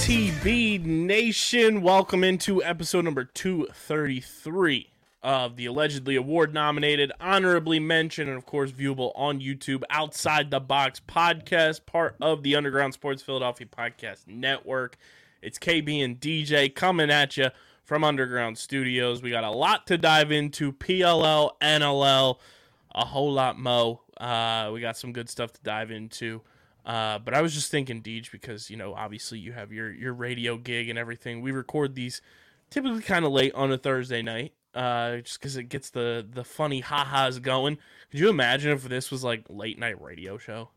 TB Nation, welcome into episode number 233 of the allegedly award-nominated, honorably mentioned, and of course viewable on YouTube, Outside the Box podcast, part of the Underground Sports Philadelphia Podcast Network. It's KB and DJ coming at you from Underground Studios. We got a lot to dive into, PLL, NLL, a whole lot more. We got some good stuff to dive into. But I was just thinking, Deej, because, you know, obviously you have your radio gig and everything. We record these typically kind of late on a Thursday night, just because it gets the funny ha-has going. Could you imagine if this was, like, late-night radio show?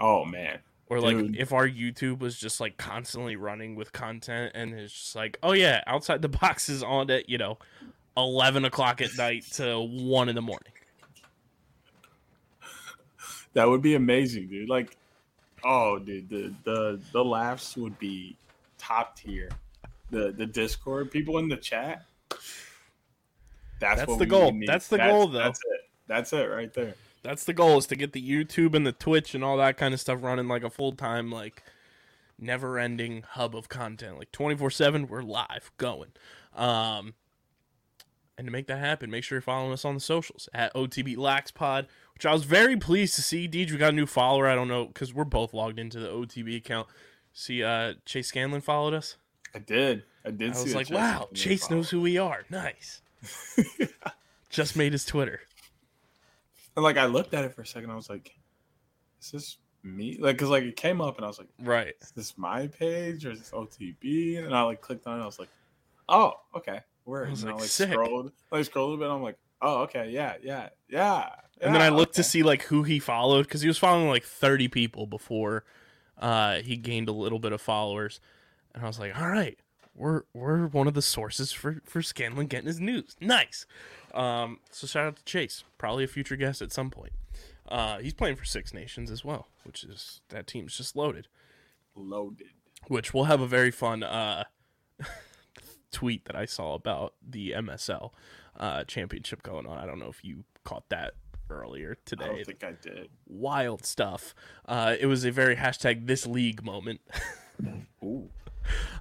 Oh, man. Or, like, dude, if our YouTube was just, like, constantly running with content and it's just like, oh, yeah, Outside the Box is on at, you know, 11 o'clock at night to 1 in the morning. That would be amazing, dude. Like, oh, dude, the laughs would be top tier. The Discord people in the chat. That's what the goal. That's the goal, though. That's it right there. That's the goal, is to get the YouTube and the Twitch and all that kind of stuff running like a full time, like never ending hub of content, like 24/7. We're live going, and to make that happen, make sure you're following us on the socials at OTB Lax Pod. Which I was very pleased to see. Deej, we got a new follower. I don't know, because we're both logged into the OTB account. See, Chase Scanlon followed us? I did. I was like, wow, Chase knows who we are. Nice. Just made his Twitter. And, like, I looked at it for a second. I was like, is this me? Like, because, like, it came up, and I was like, right. Is this my page, or is this OTB? And I, like, clicked on it. I was like, oh, okay. Where is it? And I, like, scrolled. I scrolled a little bit, and I'm like, oh, okay, yeah. And then I looked to see, like, who he followed, because he was following, like, 30 people before he gained a little bit of followers. And I was like, all right, we're one of the sources for Scanlon getting his news. Nice. So shout out to Chase, probably a future guest at some point. He's playing for Six Nations as well, which is, that team's just loaded. Loaded. Which we'll have a very fun tweet that I saw about the MSL championship going on. I don't know if you caught that earlier today. I don't think I did. Wild stuff. It was a very hashtag this league moment. Ooh.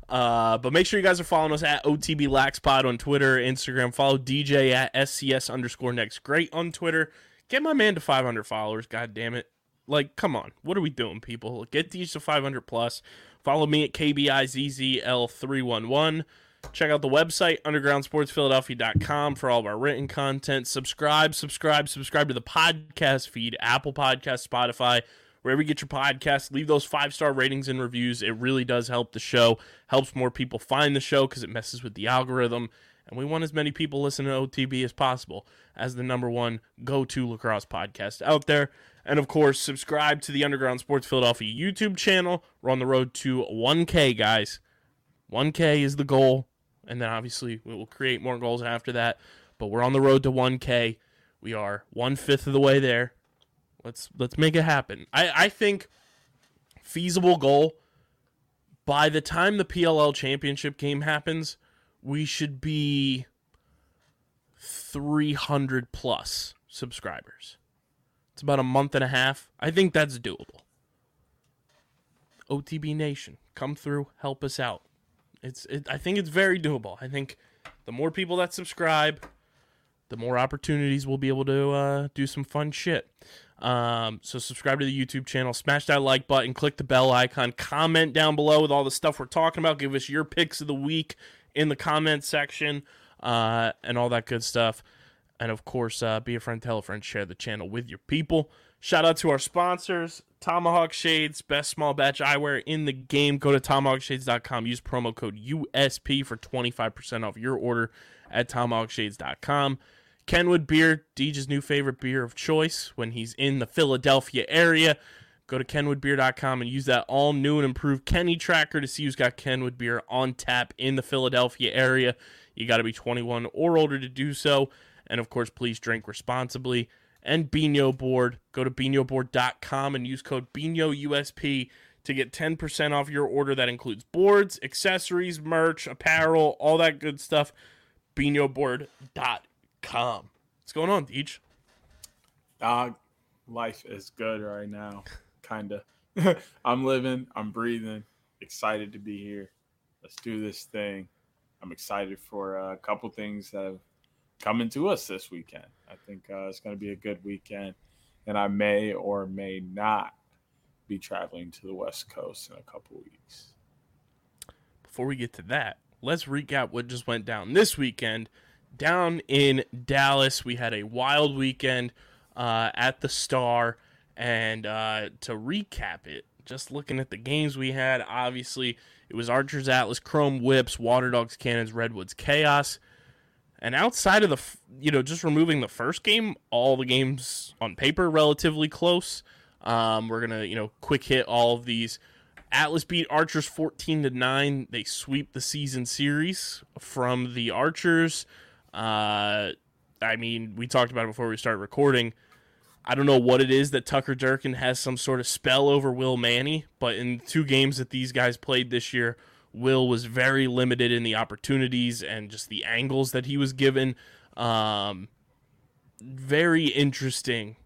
But make sure you guys are following us at OTB LaxPod on Twitter, Instagram. Follow DJ at SCS_next great on Twitter. Get my man to 500 followers. God damn it. Like, come on. What are we doing, people? Get Deej to 500 plus. Follow me at KBIZZL311. Check out the website, undergroundsportsphiladelphia.com, for all of our written content. Subscribe to the podcast feed, Apple Podcasts, Spotify, wherever you get your podcasts. Leave those 5-star ratings and reviews. It really does help the show, helps more people find the show because it messes with the algorithm. And we want as many people listening to OTB as possible as the number one go-to lacrosse podcast out there. And, of course, subscribe to the Underground Sports Philadelphia YouTube channel. We're on the road to 1K, guys. 1K is the goal. And then obviously we will create more goals after that. But we're on the road to 1K. We are 1/5 of the way there. Let's make it happen. I think feasible goal, by the time the PLL championship game happens, we should be 300 plus subscribers. It's about a month and a half. I think that's doable. OTB Nation, come through, help us out. I think it's very doable. I think the more people that subscribe, the more opportunities we'll be able to do some fun shit. So subscribe to the YouTube channel, smash that like button, click the bell icon, comment down below with all the stuff we're talking about. Give us your picks of the week in the comment section, and all that good stuff. And of course, be a friend, tell a friend, share the channel with your people. Shout out to our sponsors, Tomahawk Shades, best small batch eyewear in the game. Go to tomahawkshades.com. Use promo code USP for 25% off your order at tomahawkshades.com. Kenwood Beer, Deej's new favorite beer of choice when he's in the Philadelphia area. Go to kenwoodbeer.com and use that all new and improved Kenny tracker to see who's got Kenwood Beer on tap in the Philadelphia area. You got to be 21 or older to do so. And of course, please drink responsibly. And Bino Board. Go to BinoBoard.com and use code BinoUSP to get 10% off your order. That includes boards, accessories, merch, apparel, all that good stuff. BinoBoard.com. What's going on, Deej? Life is good right now, kind of. I'm living, I'm breathing, excited to be here. Let's do this thing. I'm excited for a couple things that have coming to us this weekend. I think it's going to be a good weekend, and I may or may not be traveling to the West Coast in a couple weeks. Before we get to that, let's recap what just went down this weekend. Down in Dallas, we had a wild weekend at the Star, and to recap it, just looking at the games we had, obviously, it was Archer's Atlas, Chrome Whips, Water Dogs, Cannons, Redwoods, Chaos. And outside of the, just removing the first game, all the games on paper relatively close. We're going to, quick hit all of these. Atlas beat Archers 14-9. They sweep the season series from the Archers. I mean, we talked about it before we started recording. I don't know what it is that Tucker Durkin has some sort of spell over Will Manny, but in two games that these guys played this year, Will was very limited in the opportunities and just the angles that he was given. Very interesting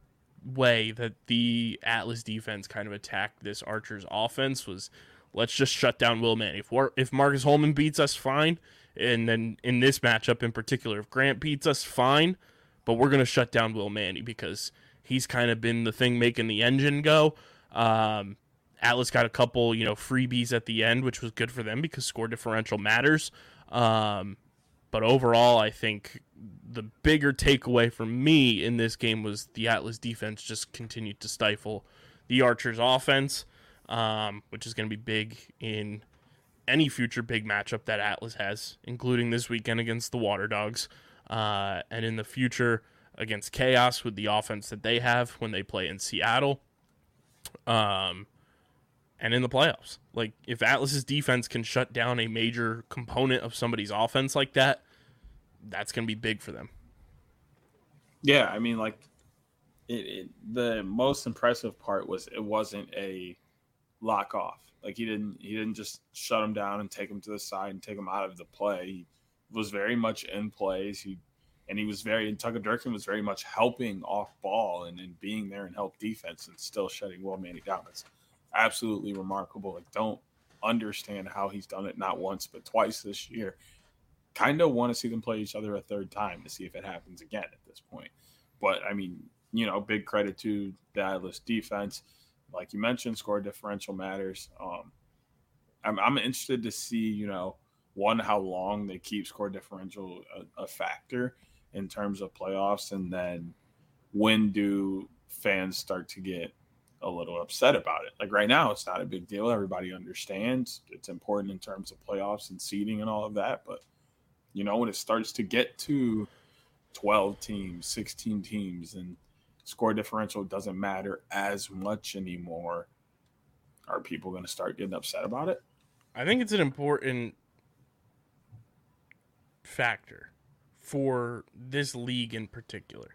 way that the Atlas defense kind of attacked this Archers offense was, let's just shut down Will Manny. If Marcus Holman beats us, fine. And then in this matchup in particular, if Grant beats us, fine. But we're going to shut down Will Manny because he's kind of been the thing making the engine go. Atlas got a couple, freebies at the end, which was good for them because score differential matters. But overall, I think the bigger takeaway for me in this game was the Atlas defense just continued to stifle the Archers offense, which is going to be big in any future big matchup that Atlas has, including this weekend against the Water Dogs, and in the future against Chaos with the offense that they have when they play in Seattle. And in the playoffs, like if Atlas's defense can shut down a major component of somebody's offense like that, that's going to be big for them. Yeah, I mean, like the most impressive part was it wasn't a lock off. Like he didn't just shut him down and take him to the side and take him out of the play. He was very much in plays. Tucker Durkin was very much helping off ball and being there and help defense and still shutting Will Manny down. Absolutely remarkable. Like, don't understand how he's done it not once but twice this year. Kind of want to see them play each other a third time to see if it happens again at this point. But I mean, big credit to the Atlas defense. Like you mentioned, score differential matters. I'm interested to see, one, how long they keep score differential a factor in terms of playoffs, and then when do fans start to get a little upset about it. Like right now, it's not a big deal. Everybody understands it's important in terms of playoffs and seeding and all of that. But, when it starts to get to 12 teams, 16 teams, and score differential doesn't matter as much anymore, are people going to start getting upset about it? I think it's an important factor for this league in particular.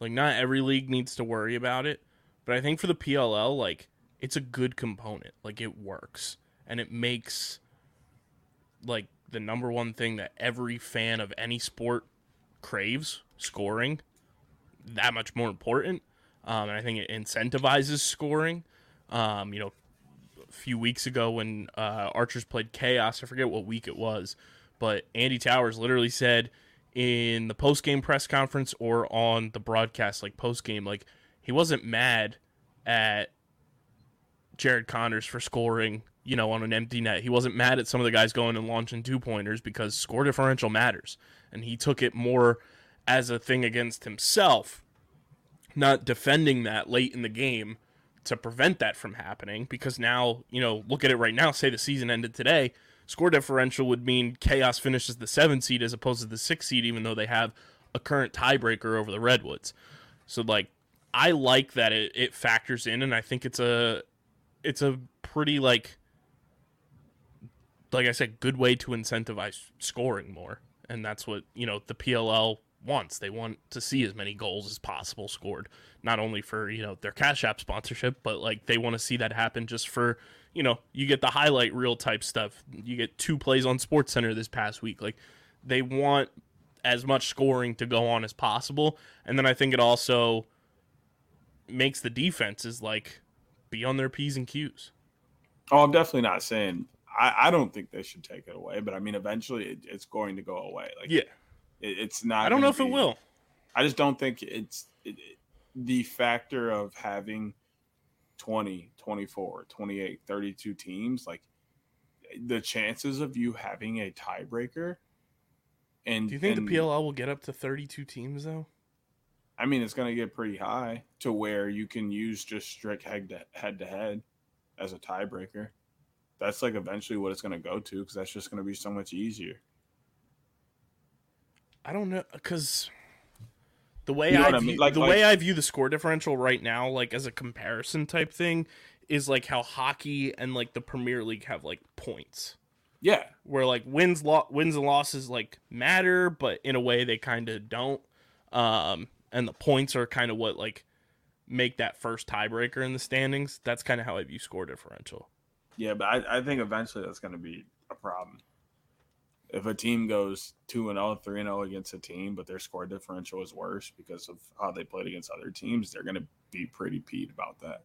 Like not every league needs to worry about it. But I think for the PLL, like, it's a good component. Like, it works. And it makes, like, the number one thing that every fan of any sport craves, scoring, that much more important. And I think it incentivizes scoring. A few weeks ago when Archers played Chaos, I forget what week it was, but Andy Towers literally said in the post-game press conference or on the broadcast, like, post-game, like, he wasn't mad at Jared Connors for scoring, you know, on an empty net. He wasn't mad at some of the guys going and launching two-pointers because score differential matters. And he took it more as a thing against himself, not defending that late in the game to prevent that from happening, because now, you know, look at it right now, say the season ended today, score differential would mean Chaos finishes the 7th seed as opposed to the 6th seed, even though they have a current tiebreaker over the Redwoods. So, like, I like that it factors in, and I think it's a pretty, like I said, good way to incentivize scoring more. And that's what, you know, the PLL wants. They want to see as many goals as possible scored, not only for, you know, their Cash App sponsorship, but, like, they want to see that happen just for, you know, you get the highlight reel type stuff. You get 2 plays on SportsCenter this past week. Like, they want as much scoring to go on as possible. And then I think it also makes the defenses, like, be on their P's and Q's. Oh, I'm definitely not saying I don't think they should take it away, but I mean, eventually it's going to go away. Like, yeah, it's not. I don't know if it will. I just don't think it's the factor of having 20, 24, 28, 32 teams. Like, the chances of you having a tiebreaker. And do you think the PLL will get up to 32 teams though? I mean, it's going to get pretty high to where you can use just strict head-to-head as a tiebreaker. That's, like, eventually what it's going to go to, because that's just going to be so much easier. I don't know, because the way I view the score differential right now, like, as a comparison type thing, is, like, how hockey and, like, the Premier League have, like, points. Yeah. Where, like, wins and losses, like, matter, but in a way they kind of don't. And the points are kind of what, like, make that first tiebreaker in the standings. That's kind of how I view score differential. Yeah, but I think eventually that's going to be a problem. If a team goes 2-0, 3-0 against a team, but their score differential is worse because of how they played against other teams, they're going to be pretty peeved about that.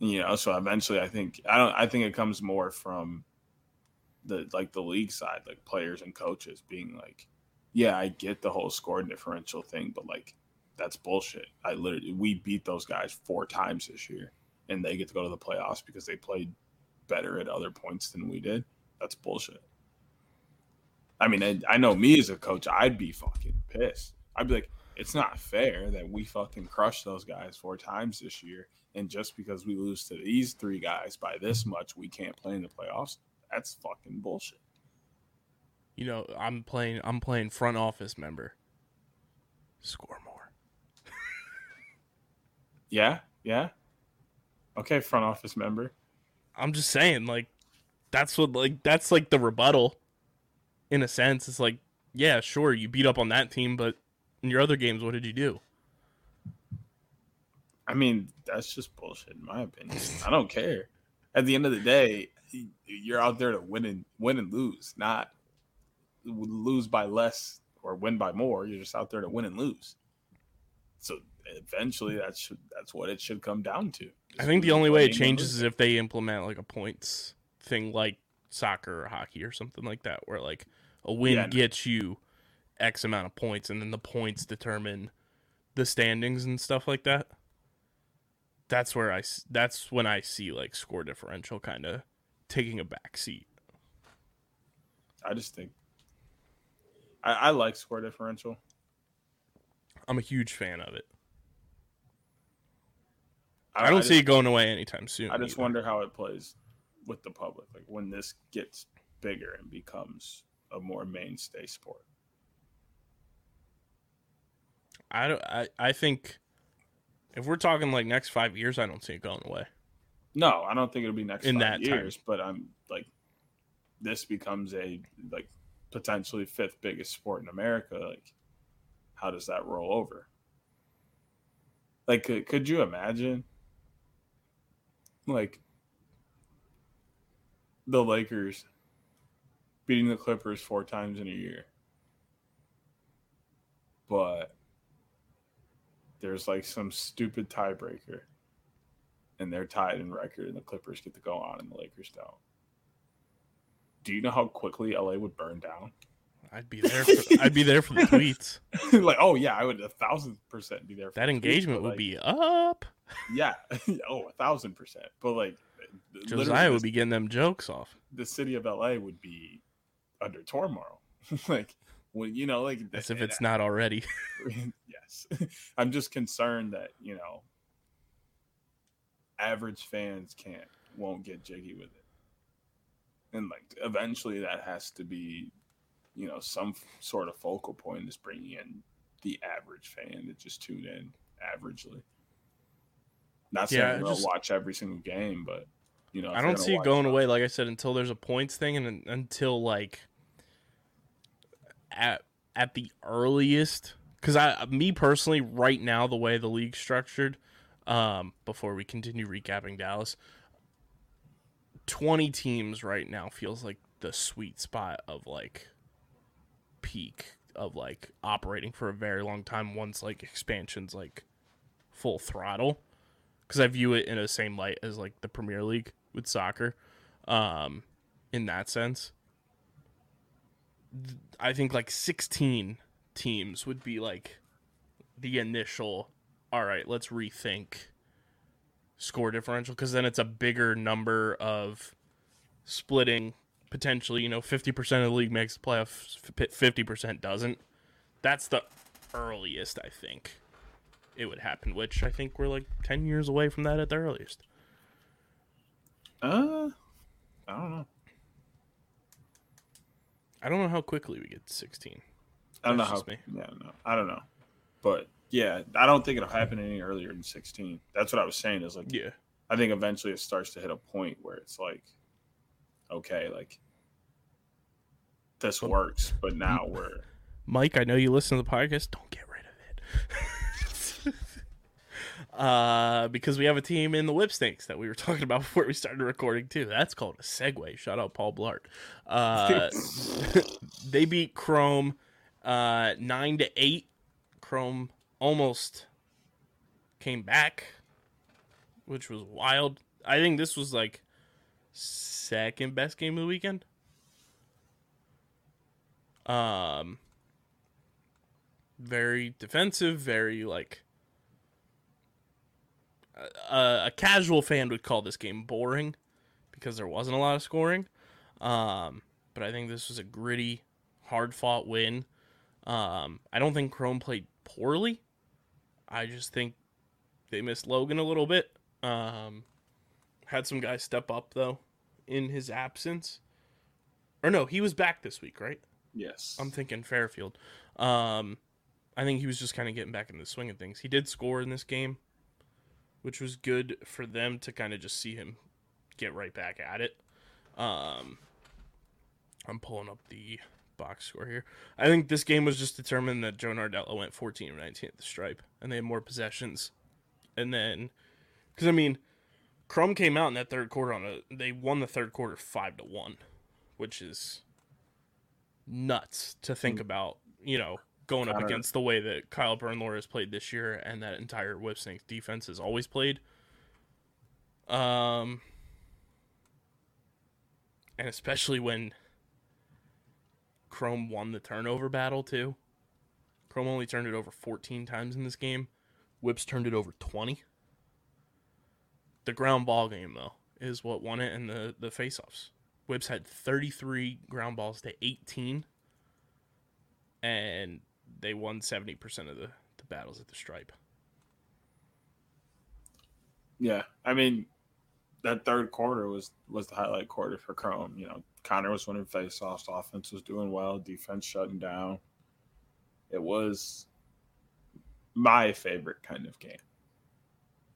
You know, so eventually I think it comes more from the league side, like players and coaches being like, yeah, I get the whole score differential thing, but, like, that's bullshit. We beat those guys 4 times this year, and they get to go to the playoffs because they played better at other points than we did. That's bullshit. I mean, I know me as a coach, I'd be fucking pissed. I'd be like, it's not fair that we fucking crushed those guys 4 times this year, and just because we lose to these 3 guys by this much, we can't play in the playoffs. That's fucking bullshit. You know, I'm playing front office member. Score more. Yeah. Okay, front office member. I'm just saying, like, that's the rebuttal in a sense. It's like, yeah, sure, you beat up on that team, but in your other games, what did you do? I mean, that's just bullshit in my opinion. I don't care. At the end of the day, you're out there to win and lose, not lose by less or win by more. You're just out there to win and lose. So eventually that's what it should come down to. I think the only way it changes is if they implement, like, a points thing, like soccer or hockey or something like that, where, like, a win gets you X amount of points, and then the points determine the standings and stuff like that. That's when I see, like, score differential kind of taking a back seat. I just think I like score differential. I'm a huge fan of it. I don't see it going away anytime soon. I just wonder how it plays with the public, like, when this gets bigger and becomes a more mainstay sport. I think if we're talking, like, next 5 years, I don't see it going away. No, I don't think it'll be next 5 years, but I'm like, this becomes a, like, potentially 5th biggest sport in America. Like, how does that roll over? Like, could you imagine, like, the Lakers beating the Clippers 4 times in a year, but there's, like, some stupid tiebreaker and they're tied in record and the Clippers get to go on and the Lakers don't? Do you know how quickly LA would burn down? I'd be there. I'd be there for the tweets. Like, oh yeah, I would 1,000% be there. For that engagement tweets, would be up. Yeah. Oh, 1,000%. But like, Josiah would be getting them jokes off. The city of LA would be under turmoil. Like, well, you know, like as if it's not already. Yes, I'm just concerned that you know, average fans won't get jiggy with it. And like eventually that has to be, you know, some sort of focal point is bringing in the average fan to just tune in averagely. Not saying they'll watch every single game, but you know, I don't see it going away. Like I said, until there's a points thing, and until like at the earliest, because me personally, right now, the way the league's structured, before we continue recapping Dallas. 20 teams right now feels like the sweet spot of like peak of like operating for a very long time once like expansion's like full throttle, because I view it in the same light as like the Premier League with soccer. In that sense, I think like 16 teams would be like the initial, all right, let's rethink score differential, because then it's a bigger number of splitting potentially, you know, 50% of the league makes the playoffs, 50% doesn't. That's the earliest I think it would happen, which I think we're like 10 years away from that at the earliest. I don't know. I don't know how quickly we get to 16. I don't know how. Yeah, no, I don't know. But yeah, I don't think it'll happen any earlier than 16. That's what I was saying is like, yeah, I think eventually it starts to hit a point where it's like, okay, like this works, but now we're. Mike, I know you listen to the podcast. Don't get rid of it. Because we have a team in the Whip Snakes that we were talking about before we started recording too. That's called a segue. Shout out Paul Blart. They beat Chrome 9-8. Chrome almost came back, which was wild. I think this was like second best game of the weekend. Very defensive, very like a casual fan would call this game boring because there wasn't a lot of scoring. But I think this was a gritty, hard-fought win. I don't think Chrome played poorly. I just think they missed Logan a little bit. Had some guys step up though in his absence. Or no, he was back this week, right? Yes. I'm thinking Fairfield. I think he was just kind of getting back in the swing of things. He did score in this game, which was good for them to kind of just see him get right back at it. I'm pulling up the box score here. I think this game was just determined that Joe Nardella went 14 or 19 at the stripe, and they had more possessions. And then, because I mean, Crum came out in that third quarter they won the third quarter 5-1, which is nuts to think about. You know, going up against the way that Kyle Bernlor has played this year, and that entire Whip Snakes defense has always played. And especially when Chrome won the turnover battle too. Chrome only turned it over 14 times in this game. Whips turned it over 20. The ground ball game though is what won it, and the faceoffs. Whips had 33 ground balls to 18, and they won 70% of the battles at the stripe. Yeah, I mean that third quarter was the highlight quarter for Chrome. You know, Connor was winning faceoffs, offense was doing well, defense shutting down. It was my favorite kind of game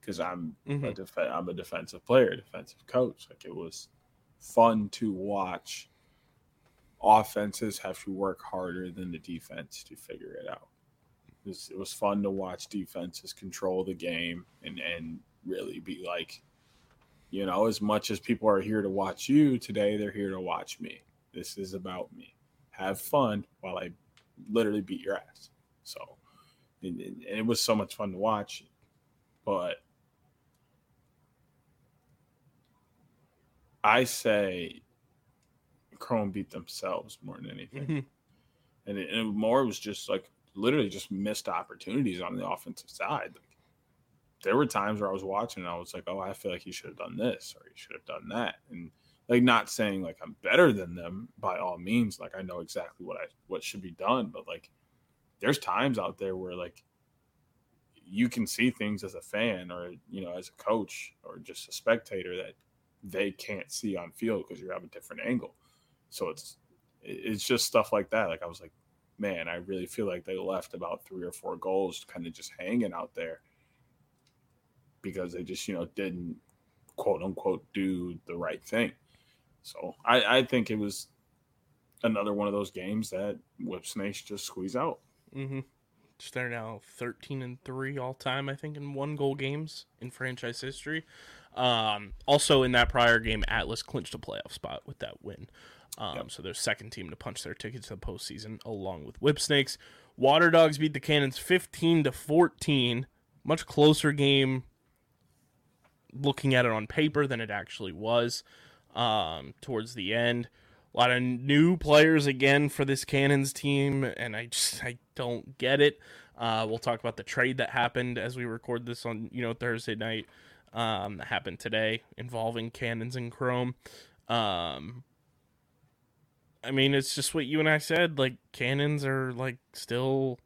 because I'm a defensive player, defensive coach. Like, it was fun to watch offenses have to work harder than the defense to figure it out. It was fun to watch defenses control the game and really be like, you know, as much as people are here to watch you today, they're here to watch me. This is about me. Have fun while I literally beat your ass. So, and it was so much fun to watch. But I say Chrome beat themselves more than anything. And Moore was just like literally just missed opportunities on the offensive side. Like, there were times where I was watching and I was like, oh, I feel like he should have done this or he should have done that. And like, not saying like I'm better than them by all means. Like, I know exactly what should be done, but like there's times out there where like you can see things as a fan or, you know, as a coach or just a spectator that they can't see on field because you have a different angle. So it's just stuff like that. Like, I was like, man, I really feel like they left about 3 or 4 goals kind of just hanging out there because they just, you know, didn't quote unquote do the right thing. So I think it was another one of those games that Whip Snakes just squeeze out. Mm-hmm. They're now 13-3 all time, I think, in 1-goal games in franchise history. Also, in that prior game, Atlas clinched a playoff spot with that win. Yep. So they're second team to punch their ticket to the postseason, along with Whip Snakes. Water Dogs beat the Cannons 15-14. Much closer game, looking at it on paper, than it actually was towards the end. A lot of new players again for this Cannons team, and I don't get it. We'll talk about the trade that happened as we record this on, you know, Thursday night. That happened today involving Cannons and Chrome. I mean, it's just what you and I said. Like, Cannons are like still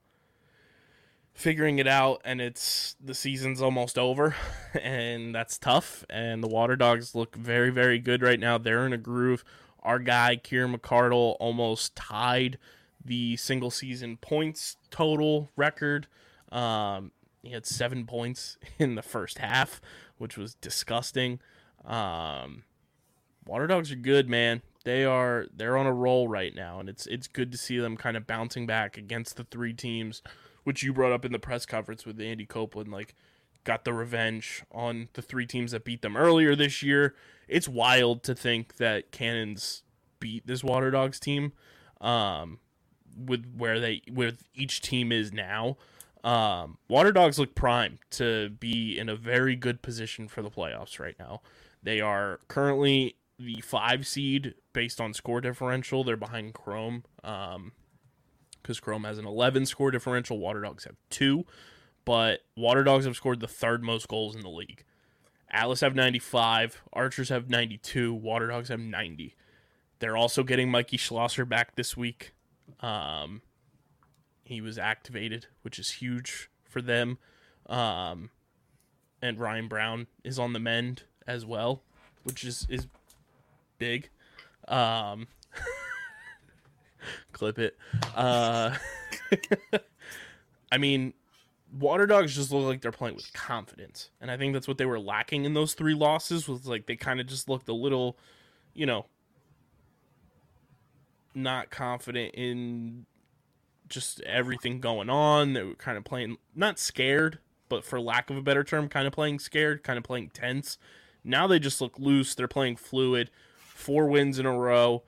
figuring it out, and it's the season's almost over, and that's tough. And the Water Dogs look very, very good right now. They're in a groove. Our guy, Kieran McArdle, almost tied the single-season points total record. He had 7 points in the first half, which was disgusting. Water Dogs are good, man. They're on a roll right now, and it's good to see them kind of bouncing back against the 3 teams, which you brought up in the press conference with Andy Copeland, like, got the revenge on the 3 teams that beat them earlier this year. It's wild to think that Cannons beat this Water Dogs team with each team is now. Water Dogs look primed to be in a very good position for the playoffs right now. They are currently the 5 seed based on score differential. They're behind Chrome because Chrome has an 11 score differential. Water Dogs have 2. But Water Dogs have scored the 3rd most goals in the league. Atlas have 95, Archers have 92, Water Dogs have 90. They're also getting Mikey Schlosser back this week. He was activated, which is huge for them. And Ryan Brown is on the mend as well, which is big. Clip it. I mean, Water Dogs just look like they're playing with confidence. And I think that's what they were lacking in those 3 losses, was like they kind of just looked a little, you know, not confident in just everything going on. They were kind of playing, not scared, but for lack of a better term, kind of playing scared, kind of playing tense. Now they just look loose. They're playing fluid. 4 wins in a row.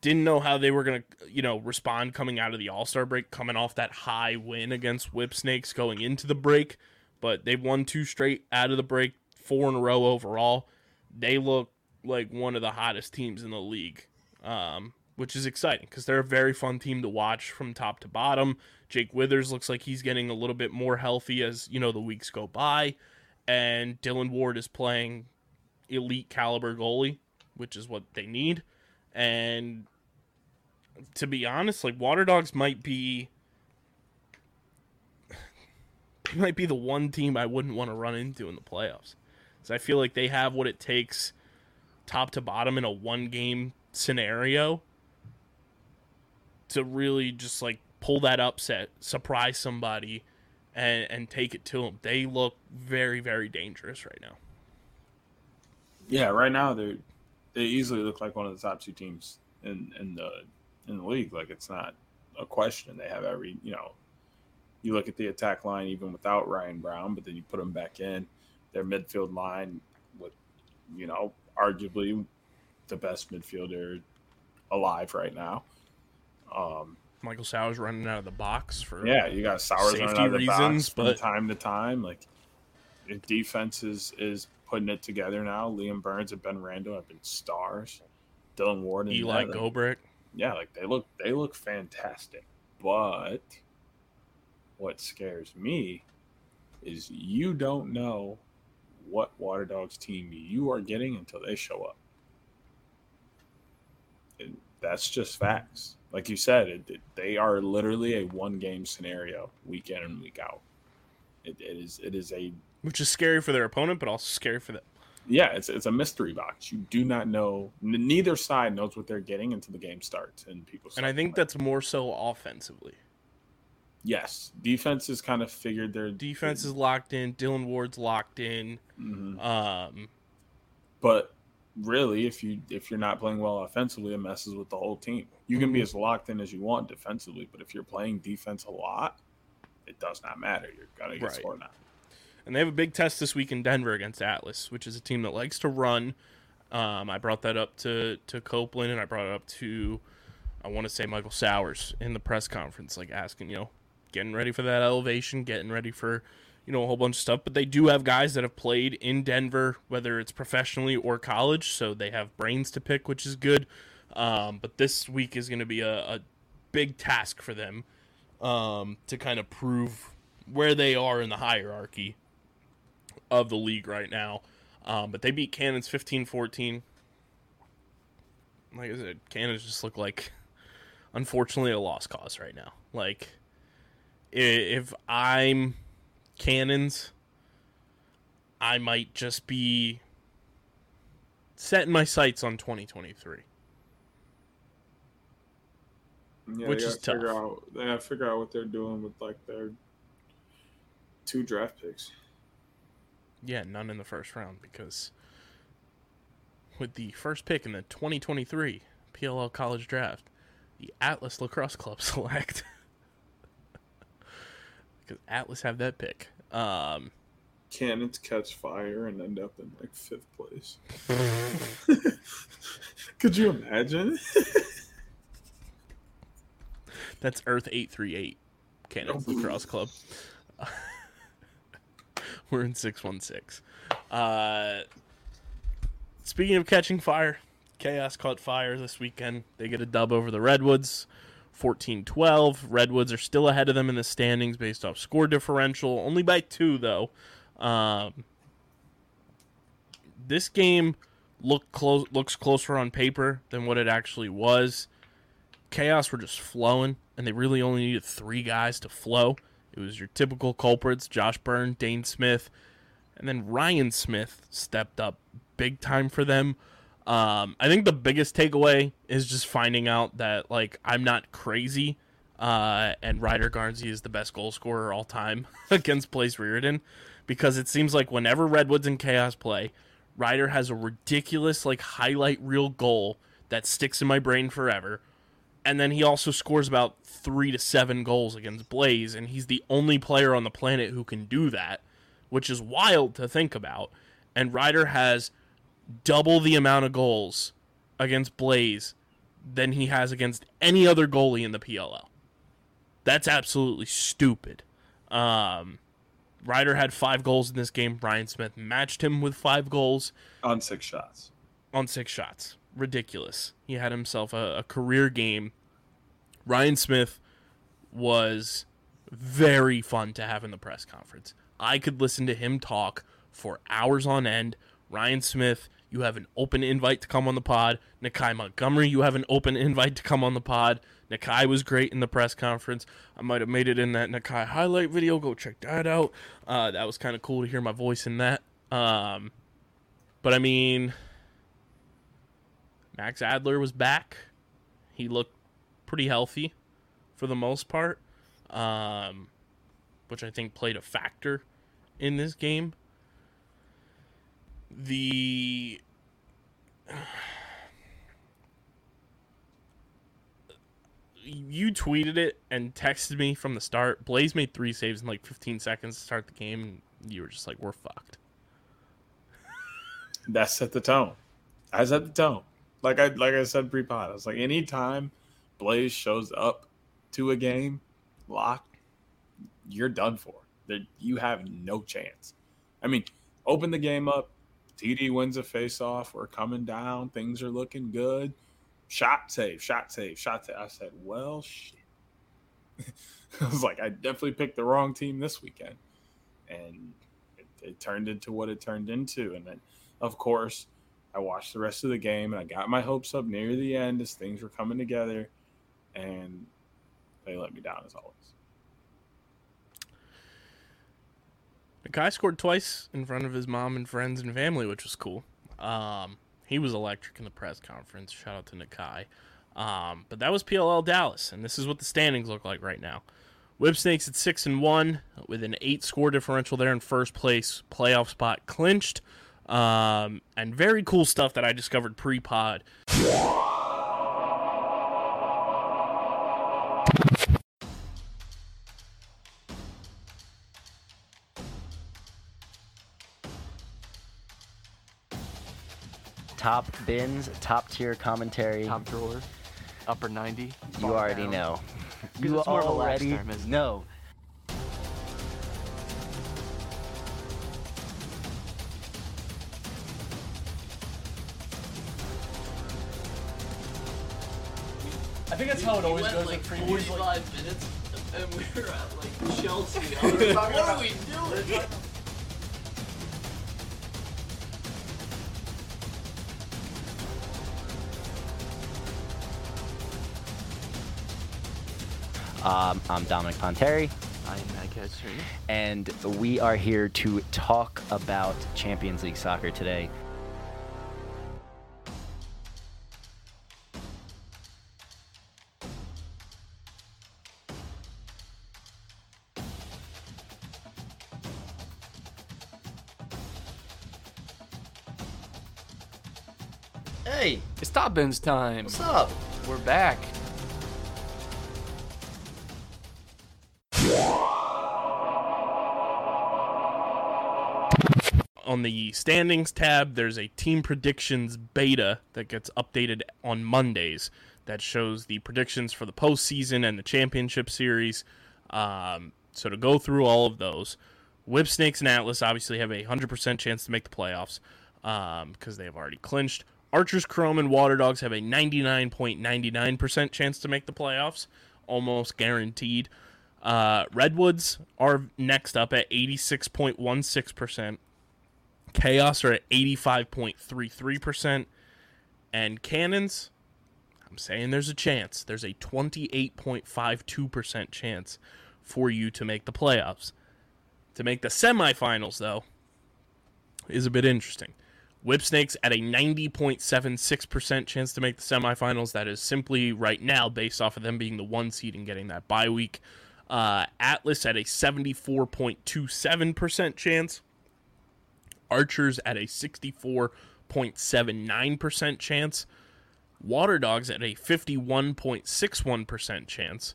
Didn't know how they were going to, you know, respond coming out of the All-Star break, coming off that high win against Whip Snakes going into the break. But they've won 2 straight out of the break, 4 in a row overall. They look like one of the hottest teams in the league, which is exciting because they're a very fun team to watch from top to bottom. Jake Withers looks like he's getting a little bit more healthy as, you know, the weeks go by. And Dylan Ward is playing elite caliber goalie, which is what they need. And to be honest, like, Water Dogs might be the one team I wouldn't want to run into in the playoffs. Because I feel like they have what it takes top to bottom in a 1-game scenario to really just, like, pull that upset, surprise somebody, and take it to them. They look very, very dangerous right now. Yeah, right now they easily look like one of the top 2 teams in the league. Like, it's not a question. They have every, you know, you look at the attack line even without Ryan Brown, but then you put him back in. Their midfield line with, you know, arguably the best midfielder alive right now. Michael Sowers running out of the box for you got Sowers running out of the box from time to time. Like, your defense is putting it together now. Liam Burns and Ben Randall have been stars. Dylan Ward and Eli Gobrick. Yeah, like they look fantastic. But what scares me is you don't know what Water Dogs team you are getting until they show up. And that's just facts. Like you said, they are literally a one-game scenario week in and week out. It is a... Which is scary for their opponent, but also scary for them. Yeah, it's a mystery box. You do not know. Neither side knows what they're getting until the game starts. And I think that's more so offensively. Yes. Defense is kind of figured their... Defense is locked in. Dylan Ward's locked in. Mm-hmm. But... Really, if you're not playing well offensively, it messes with the whole team. You can be as locked in as you want defensively, but if you're playing defense a lot, it does not matter. You're going to get scored on. And they have a big test this week in Denver against Atlas, which is a team that likes to run. I brought that up to Copeland, and I brought it up to, I want to say, Michael Sowers in the press conference, like asking, getting ready for that elevation, getting ready for – a whole bunch of stuff, but they do have guys that have played in Denver, whether it's professionally or college, so they have brains to pick, which is good. But this week is going to be a big task for them to kind of prove where they are in the hierarchy of the league right now. But they beat Cannons 15-14. Like I said, Cannons just look like, unfortunately, a lost cause right now. Like, if I'm... Cannons, I might just be setting my sights on 2023, which is tough. They gotta figure out what they're doing with their 2 draft picks. Yeah, none in the first round, because with the first pick in the 2023 PLL College Draft, the Atlas Lacrosse Club select. Because Atlas have that pick. Cannons catch fire and end up in 5th place. Could you imagine? That's Earth 838. Cannons Lacrosse Club. We're in 616. Speaking of catching fire, Chaos caught fire this weekend. They get a dub over the Redwoods. 14-12. Redwoods are still ahead of them in the standings based off score differential. Only by 2, though. This game looks closer on paper than what it actually was. Chaos were just flowing, and they really only needed 3 guys to flow. It was your typical culprits, Josh Byrne, Dane Smith, and then Ryan Smith stepped up big time for them. I think the biggest takeaway is just finding out that, I'm not crazy, and Ryder Garnsey is the best goal scorer all time against Blaze Riorden, because it seems like whenever Redwoods and Chaos play, Ryder has a ridiculous, highlight reel goal that sticks in my brain forever, and then he also scores about 3 to 7 goals against Blaze, and he's the only player on the planet who can do that, which is wild to think about, and Ryder has... double the amount of goals against Blaze than he has against any other goalie in the PLL. That's absolutely stupid. Ryder had 5 goals in this game. Brian Smith matched him with 5 goals. On 6 shots. On 6 shots. Ridiculous. He had himself a career game. Ryan Smith was very fun to have in the press conference. I could listen to him talk for hours on end. Ryan Smith, you have an open invite to come on the pod. Nakai Montgomery, you have an open invite to come on the pod. Nakai was great in the press conference. I might have made it in that Nakai highlight video. Go check that out. That was kind of cool to hear my voice in that. But, I mean, Max Adler was back. He looked pretty healthy for the most part, which I think played a factor in this game. You tweeted it and texted me from the start. Blaze made 3 saves in 15 seconds to start the game, and you were just we're fucked. That set the tone. I set the tone. Like I said pre-pod, I was anytime Blaze shows up to a game locked, you're done for. You have no chance. I mean, open the game up. TD wins a face-off. We're coming down. Things are looking good. Shot save. I said, well, shit. I was like, I definitely picked the wrong team this weekend. And it turned into what it turned into. And then, of course, I watched the rest of the game, and I got my hopes up near the end as things were coming together, and they let me down as always. Nakai scored twice in front of his mom and friends and family, which was cool. He was electric in the press conference. Shout out to Nakai. But that was PLL Dallas, and this is what the standings look like right now. Whip Snakes at 6-1 with an 8-score differential there in first place. Playoff spot clinched. And very cool stuff that I discovered pre-pod. Top bins, top tier commentary. Top drawer, upper 90. You already know. You already know. I think that's how it always goes. Like 45 minutes, and we were at like Chelsea. What are we doing? I'm Dominic Ponteri. I'm Matt Ketcher. And we are here to talk about Champions League soccer today. It's Top Bins time. What's up? We're back. On the standings tab, there's a team predictions beta that gets updated on Mondays that shows the predictions for the postseason and the championship series. So to go through all of those, Whip Snakes and Atlas obviously have a 100% chance to make the playoffs because they have already clinched. Archers, Chrome, and Water Dogs have a 99.99% chance to make the playoffs, almost guaranteed. Redwoods are next up at 86.16%. Chaos are at 85.33%. And Cannons, I'm saying there's a chance. There's a 28.52% chance for you to make the playoffs. To make the semifinals, though, is a bit interesting. Whipsnakes at a 90.76% chance to make the semifinals. That is simply right now based off of them being the one seed and getting that bye week. Atlas at a 74.27% chance. Archers at a 64.79% chance. Water Dogs at a 51.61% chance.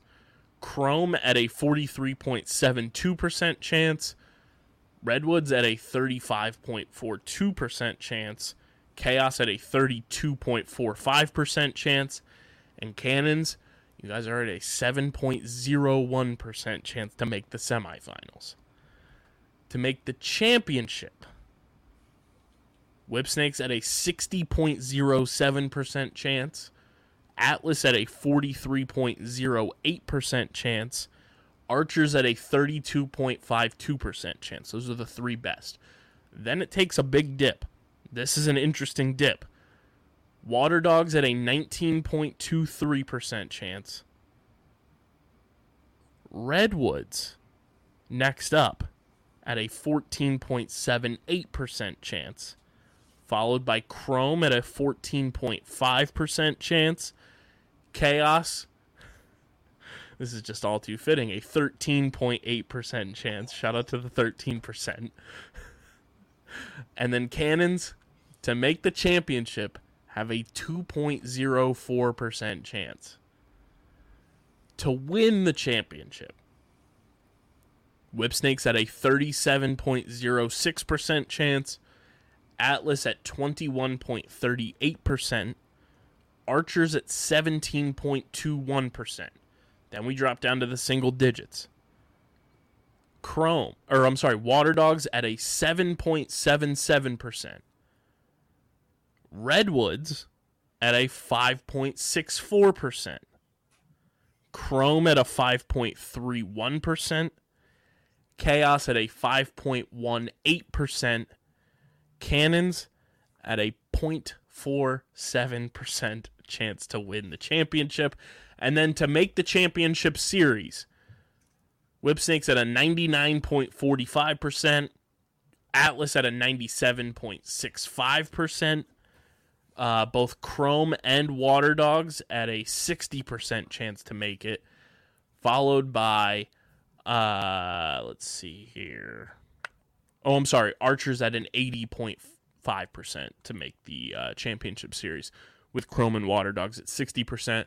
Chrome at a 43.72% chance. Redwoods at a 35.42% chance, Chaos at a 32.45% chance, and Cannons, you guys are at a 7.01% chance to make the semifinals. To make the championship, Whipsnakes at a 60.07% chance, Atlas at a 43.08% chance, Archers at a 32.52% chance. Those are the three best. Then it takes a big dip. This is an interesting dip. Water Dogs at a 19.23% chance. Redwoods next up at a 14.78% chance. Followed by Chrome at a 14.5% chance. Chaos. This is just all too fitting. A 13.8% chance. Shout out to the 13%. And then Cannons, to make the championship, have a 2.04% chance. To win the championship, Whipsnakes at a 37.06% chance. Atlas at 21.38%. Archers at 17.21%. Then we drop down to the single digits. Water Dogs at a 7.77%. Redwoods at a 5.64%. Chrome at a 5.31%, Chaos at a 5.18%, Cannons at a 0.47% chance to win the championship. And then to make the championship series, Whipsnakes at a 99.45%, Atlas at a 97.65%, both Chrome and Water Dogs at a 60% chance to make it, followed by, let's see here. Oh, I'm sorry. Archers at an 80.5% to make the championship series, with Chrome and Water Dogs at 60%.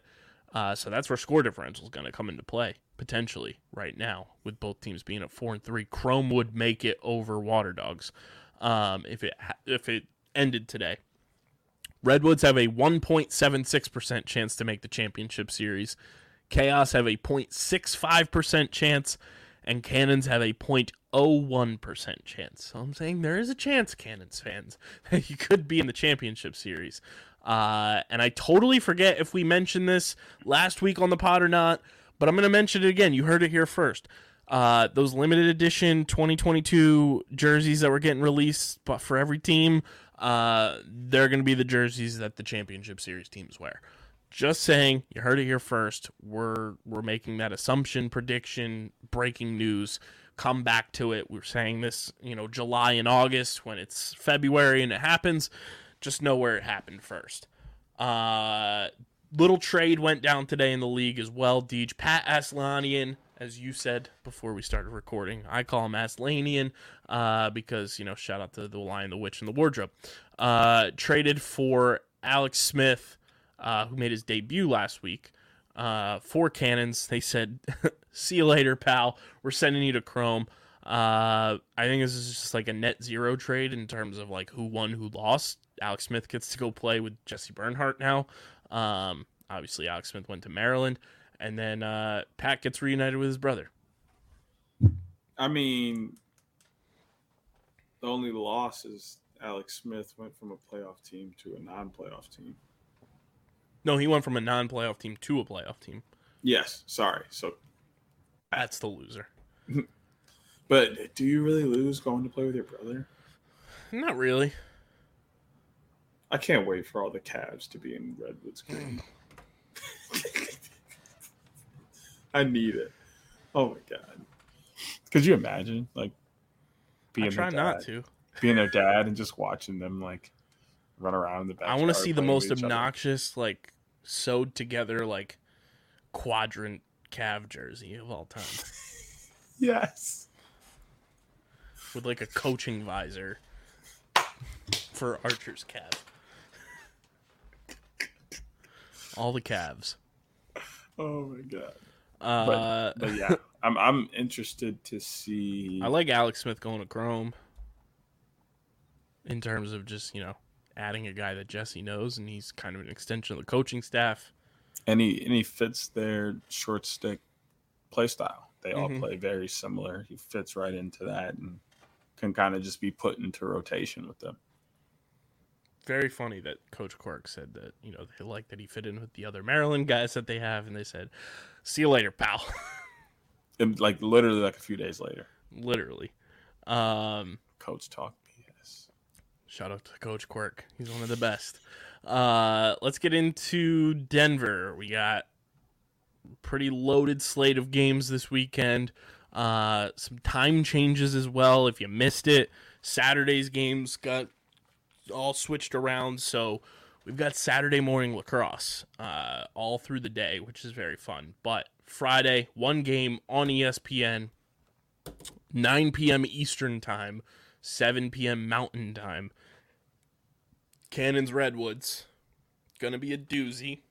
So that's where score differential is going to come into play, potentially, right now, with both teams being at 4-3. Chrome would make it over Water Dogs if it ended today. Redwoods have a 1.76% chance to make the championship series. Chaos have a 0.65% chance, and Cannons have a 0.01% chance. So I'm saying there is a chance, Cannons fans, that you could be in the championship series. And I totally forget if we mentioned this last week on the pod or not, but I'm going to mention it again. You heard it here first. Those limited edition 2022 jerseys that were getting released for every team, they're going to be the jerseys that the championship series teams wear. Just saying, you heard it here first. We're making that assumption, prediction, breaking news. Come back to it. We're saying this, July and August, when it's February and it happens. Just know where it happened first. Little trade went down today in the league as well, Deej. Pat Aslanian, as you said before we started recording, I call him Aslanian because, shout out to the Lion, the Witch, and the Wardrobe. Traded for Alex Smith, who made his debut last week, for Cannons. They said, see you later, pal. We're sending you to Chrome. I think this is just like a net zero trade in terms of like who won, who lost. Alex Smith gets to go play with Jesse Bernhardt now. Obviously, Alex Smith went to Maryland, and then Pat gets reunited with his brother. I mean, the only loss is Alex Smith went from a playoff team to a non-playoff team. No, he went from a non-playoff team to a playoff team. Yes, sorry. So that's the loser. But do you really lose going to play with your brother? Not really. I can't wait for all the Cavs to be in Redwood's game. I need it. Oh, my God. Could you imagine? Like, being being their dad and just watching them, like, run around in the backyard. I want to see the most obnoxious, like, sewed together, like, quadrant Cav jersey of all time. Yes. With, like, a coaching visor for Archer's Cav. All the Cavs. Oh my God. But yeah, I'm interested to see. I like Alex Smith going to Chrome. In terms of just adding a guy that Jesse knows, and he's kind of an extension of the coaching staff. And he fits their short stick play style. They all play very similar. He fits right into that and can kind of just be put into rotation with them. Very funny that Coach Quirk said that, they liked that he fit in with the other Maryland guys that they have, and they said, see you later, pal. And literally a few days later. Literally. Coach Talk BS. Shout out to Coach Quirk. He's one of the best. Let's get into Denver. We got a pretty loaded slate of games this weekend. Some time changes as well, if you missed it. Saturday's games got all switched around, so we've got Saturday morning lacrosse all through the day, which is very fun. But Friday, one game on ESPN, 9 p.m. Eastern time, 7 p.m. Mountain time. Cannons Redwoods, gonna be a doozy.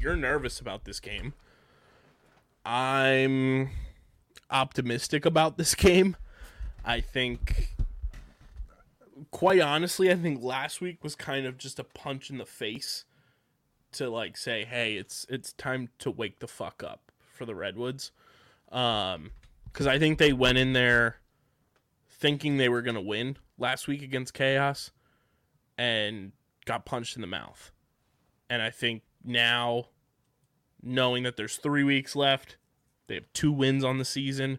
You're nervous about this game. I'm optimistic about this game. I think, quite honestly, I think last week was kind of just a punch in the face to say, hey, it's time to wake the fuck up for the Redwoods. Because I think they went in there thinking they were going to win last week against Chaos and got punched in the mouth. And I think now knowing that there's 3 weeks left. They have 2 wins on the season.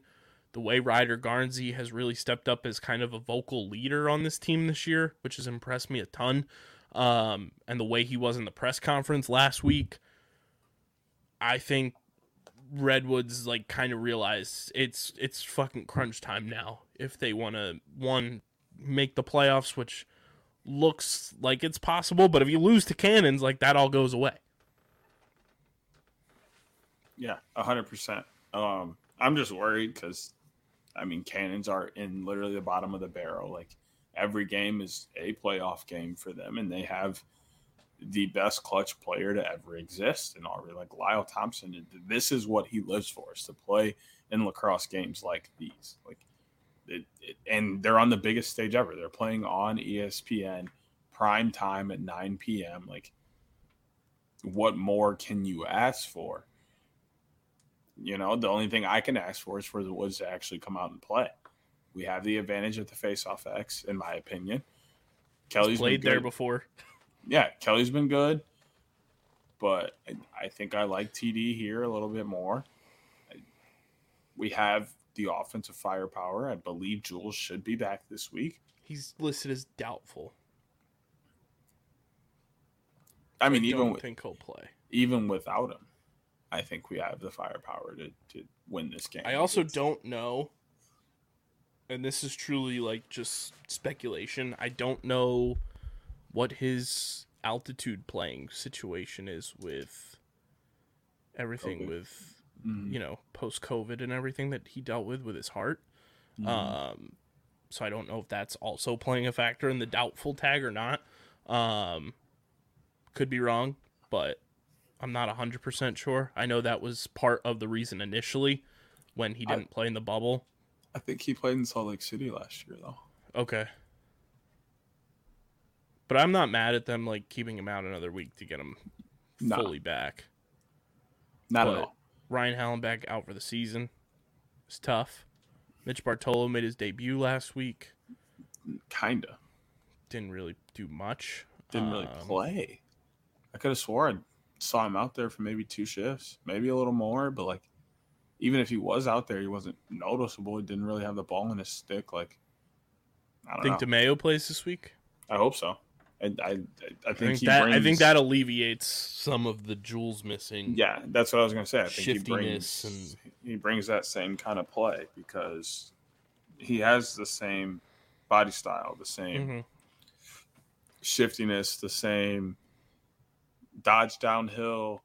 The way Ryder Garnsey has really stepped up as kind of a vocal leader on this team this year, which has impressed me a ton. And the way he was in the press conference last week, I think Redwood's like kind of realized it's fucking crunch time now. If they want to, one, make the playoffs, which looks like it's possible, but if you lose to Cannons, like that all goes away. Yeah, 100%. I'm just worried because, I mean, Cannons are in literally the bottom of the barrel. Like, every game is a playoff game for them, and they have the best clutch player to ever exist. And already, like, Lyle Thompson, this is what he lives for, is to play in lacrosse games like these. Like, and they're on the biggest stage ever. They're playing on ESPN prime time at 9 p.m. Like, what more can you ask for? You know, the only thing I can ask for is for the Woods to actually come out and play. We have the advantage at the faceoff X, in my opinion. Kelly's played there before. Yeah, Kelly's been good, but I think I like TD here a little bit more. We have the offensive firepower. I believe Jules should be back this week. He's listed as doubtful. I mean, I think he'll play even without him. I think we have the firepower to win this game. I also don't know, and this is truly like just speculation, I don't know what his altitude playing situation is with everything with, you know, post-COVID and everything that he dealt with his heart. Mm-hmm. So I don't know if that's also playing a factor in the doubtful tag or not. Could be wrong, but I'm not 100% sure. I know that was part of the reason initially when he didn't play in the bubble. I think he played in Salt Lake City last year, though. Okay. But I'm not mad at them, like, keeping him out another week to get him fully back. Not at all. Ryan Hallenbeck out for the season. It's tough. Mitch Bartolo made his debut last week. Kinda. Didn't really do much. Didn't really play. I could have sworn saw him out there for maybe 2 shifts, maybe a little more, but like even if he was out there, he wasn't noticeable. He didn't really have the ball in his stick. Like, I don't know. DeMayo plays this week. I hope so. And I think that alleviates some of the Jules missing. Yeah, that's what I was going to say. I think shiftiness he brings that same kind of play because he has the same body style, the same shiftiness, the same dodge downhill,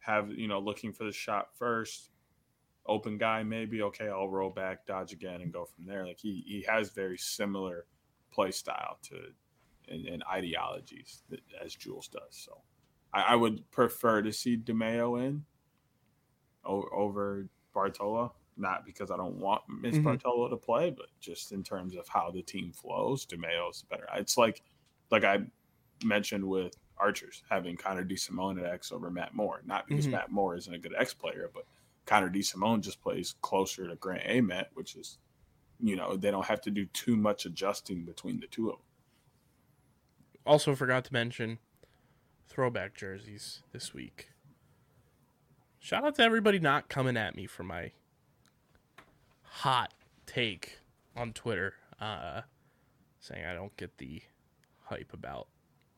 have, you know, looking for the shot first, open guy maybe, okay, I'll roll back, dodge again, and go from there. Like he has very similar play style to and ideologies as Jules does. So I would prefer to see DeMayo in over Bartolo, not because I don't want Miss Bartolo to play, but just in terms of how the team flows, DeMayo's better. It's like I mentioned with Archers having Connor DeSimone at X over Matt Moore, not because Matt Moore isn't a good X player, but Connor DeSimone just plays closer to Grant Ament, which is, you know, they don't have to do too much adjusting between the two of them. Also forgot to mention throwback jerseys this week. Shout out to everybody not coming at me for my hot take on Twitter, saying I don't get the hype about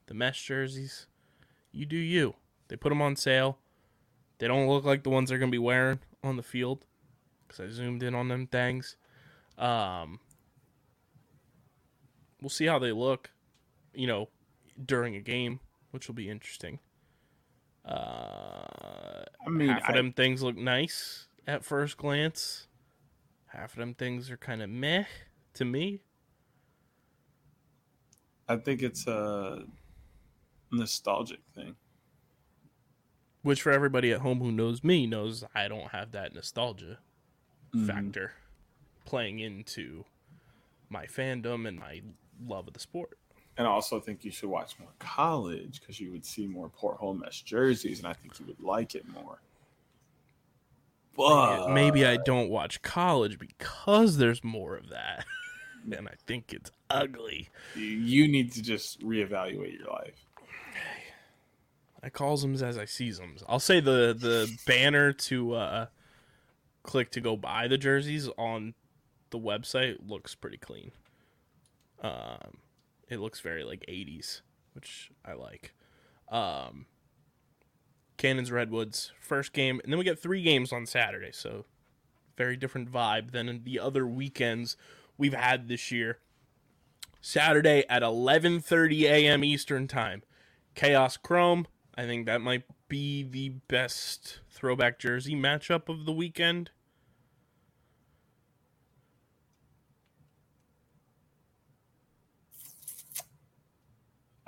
the mesh jerseys. You do you. They put them on sale. They don't look like the ones they're going to be wearing on the field because I zoomed in on them things. We'll see how they look, you know, during a game, which will be interesting. I mean, half of them things look nice at first glance. Half of them things are kind of meh to me. I think it's a nostalgic thing. Which for everybody at home who knows me knows I don't have that nostalgia factor playing into my fandom and my love of the sport. And I also think you should watch more college because you would see more porthole mesh jerseys, and I think you would like it more. But maybe I don't watch college because there's more of that, and I think it's ugly. You need to just reevaluate your life. I calls them as I sees them. I'll say the banner to click to go buy the jerseys on the website looks pretty clean. It looks very like 80s, which I like. Cannons Redwoods first game, and then we get 3 games on Saturday, so very different vibe than in the other weekends we've had this year. Saturday at 11:30 a.m. Eastern Time, Chaos Chrome. I think that might be the best throwback jersey matchup of the weekend.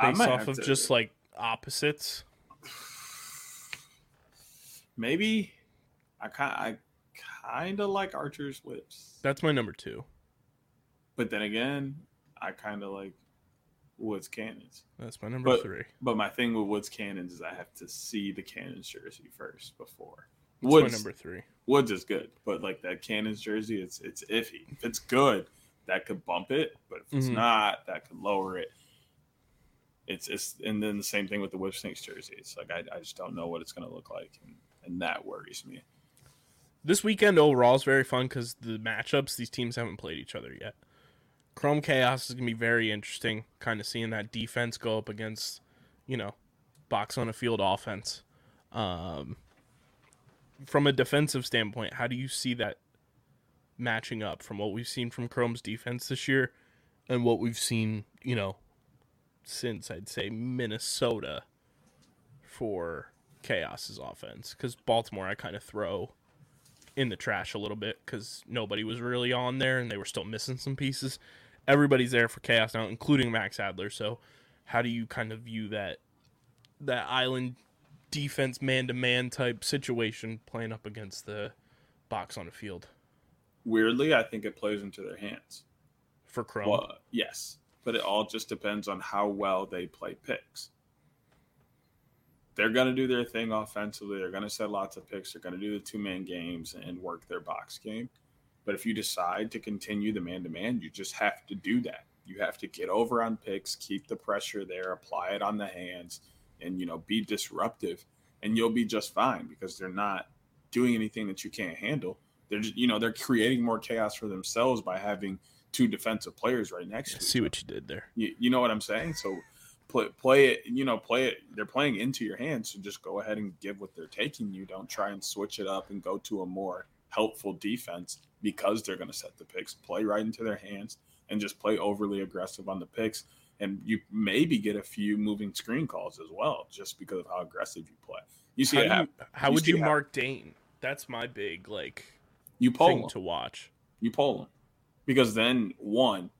Based off of just like opposites. Maybe I kind of like Archer's Whips. That's my number 2. But then again, I kind of like Woods Cannons. That's my number 3. But my thing with Woods Cannons is I have to see the Cannons jersey first before. That's Woods, my number 3. Woods is good, but like that Cannons jersey, it's iffy. If it's good, that could bump it, but if it's not, that could lower it. It's and then the same thing with the Whip Snakes jersey. It's like I just don't know what it's going to look like, and that worries me. This weekend overall is very fun because the matchups, these teams haven't played each other yet. Chrome Chaos is going to be very interesting, kind of seeing that defense go up against, you know, box on a field offense. From a defensive standpoint, how do you see that matching up from what we've seen from Chrome's defense this year and what we've seen, you know, since I'd say Minnesota for Chaos's offense? Because Baltimore, I kind of throw in the trash a little bit because nobody was really on there and they were still missing some pieces. Everybody's there for Chaos now, including Max Adler. So how do you kind of view that island defense man-to-man type situation playing up against the box on a field? Weirdly, I think it plays into their hands. For Chrome? Well, yes. But it all just depends on how well they play picks. They're going to do their thing offensively. They're going to set lots of picks. They're going to do the two-man games and work their box game. But if you decide to continue the man-to-man, you just have to do that. You have to get over on picks, keep the pressure there, apply it on the hands, and, you know, be disruptive. And you'll be just fine because they're not doing anything that you can't handle. They're just, you know, they're creating more chaos for themselves by having – 2 defensive players right next to you. See what you did there. You know what I'm saying? So play it, you know, play it. They're playing into your hands, so just go ahead and give what they're taking you. Don't try and switch it up and go to a more helpful defense because they're going to set the picks. Play right into their hands and just play overly aggressive on the picks. And you maybe get a few moving screen calls as well just because of how aggressive you play. You see how would you mark Dane? That's my big, like, you poll thing to watch. You poll him. Because then, one,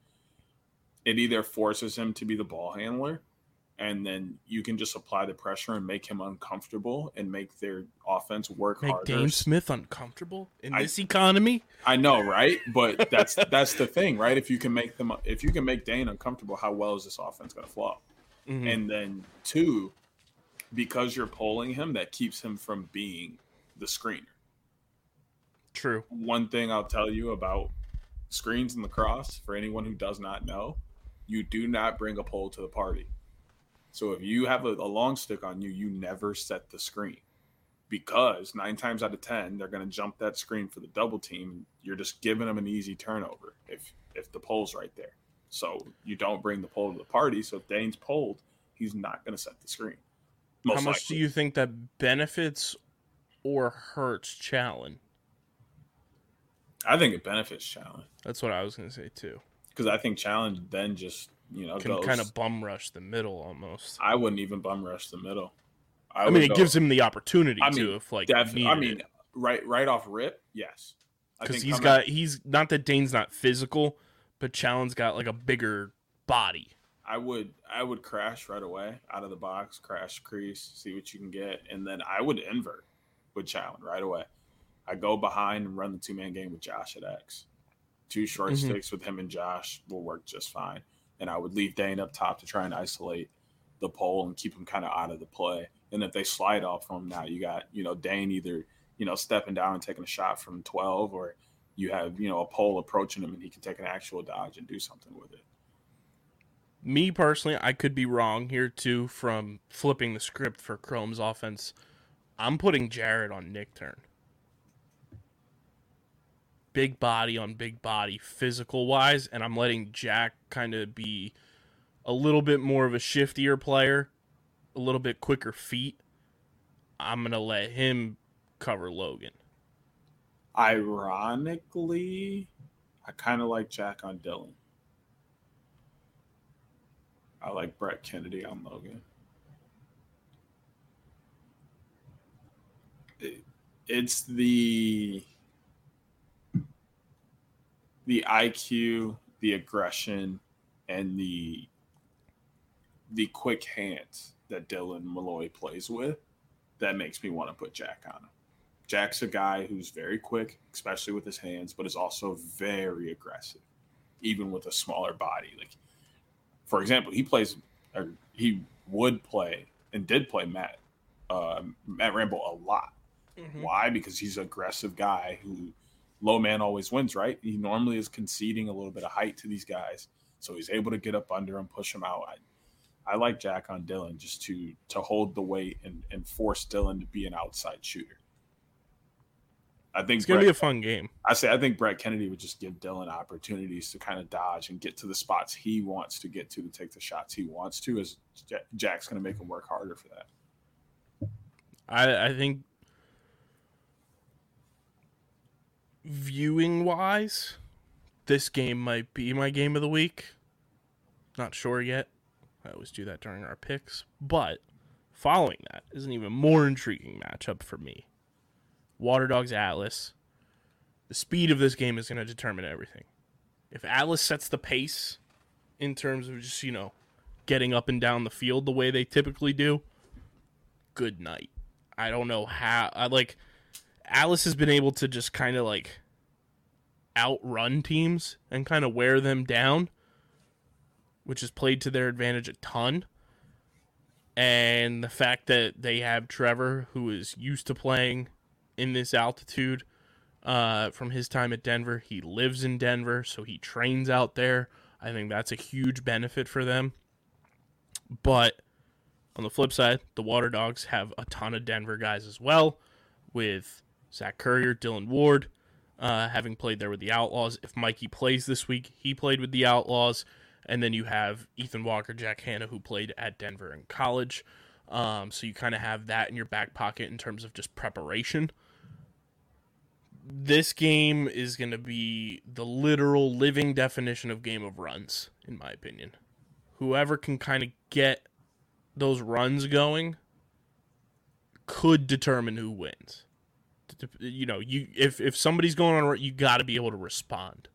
it either forces him to be the ball handler, and then you can just apply the pressure and make him uncomfortable and make their offense work harder. Make Dane Smith uncomfortable in this economy? I know, right? But that's the thing, right? If you can make Dane uncomfortable, how well is this offense going to flow? Mm-hmm. And then, two, because you're polling him, that keeps him from being the screener. True. One thing I'll tell you about screens in lacrosse, for anyone who does not know, you do not bring a pole to the party. So if you have a long stick on you, you never set the screen because 9 times out of 10, they're going to jump that screen for the double team. You're just giving them an easy turnover if the pole's right there. So you don't bring the pole to the party. So if Dane's poled, he's not going to set the screen. How much likely do you think that benefits or hurts Challen? I think it benefits Challenge. That's what I was going to say, too. Because I think Challenge then just, you know, can kind of bum rush the middle almost. I wouldn't even bum rush the middle. I mean, it gives him the opportunity to, if like, right off rip, yes. Because he's not that Dane's not physical, but Challenge's got like a bigger body. I would crash right away out of the box, crash crease, see what you can get, and then I would invert with Challenge right away. I go behind and run the two-man game with Josh at X. 2 short sticks with him and Josh will work just fine. And I would leave Dane up top to try and isolate the pole and keep him kind of out of the play. And if they slide off him, now you got, you know, Dane either, you know, stepping down and taking a shot from 12, or you have, you know, a pole approaching him and he can take an actual dodge and do something with it. Me personally, I could be wrong here too from flipping the script for Chrome's offense. I'm putting Jared on Nick Turn. Big body on big body, physical wise, and I'm letting Jack kind of be a little bit more of a shiftier player, a little bit quicker feet. I'm going to let him cover Logan. Ironically, I kind of like Jack on Dylan. I like Brett Kennedy on Logan. It's the IQ, the aggression, and the quick hands that Dylan Malloy plays with that makes me want to put Jack on him. Jack's a guy who's very quick, especially with his hands, but is also very aggressive, even with a smaller body. Like, for example, he did play Matt Rambo a lot. Mm-hmm. Why? Because he's an aggressive guy who low man always wins, right? He normally is conceding a little bit of height to these guys, so he's able to get up under him, push him out. I like Jack on Dylan just to hold the weight and force Dylan to be an outside shooter. I think it's going to be a fun game. I think Brett Kennedy would just give Dylan opportunities to kind of dodge and get to the spots he wants to get to take the shots he wants to, as Jack's going to make him work harder for that. I think viewing-wise, this game might be my game of the week. Not sure yet. I always do that during our picks. But following that is an even more intriguing matchup for me. Water Dogs Atlas. The speed of this game is going to determine everything. If Atlas sets the pace in terms of just, getting up and down the field the way they typically do, good night. I don't know how. Atlas has been able to just kind of outrun teams and kind of wear them down, which has played to their advantage a ton. And the fact that they have Trevor, who is used to playing in this altitude from his time at Denver. He lives in Denver, so he trains out there. I think that's a huge benefit for them. But on the flip side, the Water Dogs have a ton of Denver guys as well, with Zach Currier, Dylan Ward, having played there with the Outlaws. If Mikey plays this week, he played with the Outlaws. And then you have Ethan Walker, Jack Hanna, who played at Denver in college. So you kind of have that in your back pocket in terms of just preparation. This game is going to be the literal living definition of game of runs, in my opinion. Whoever can kind of get those runs going could determine who wins. If somebody's going on a run, you got to be able to respond.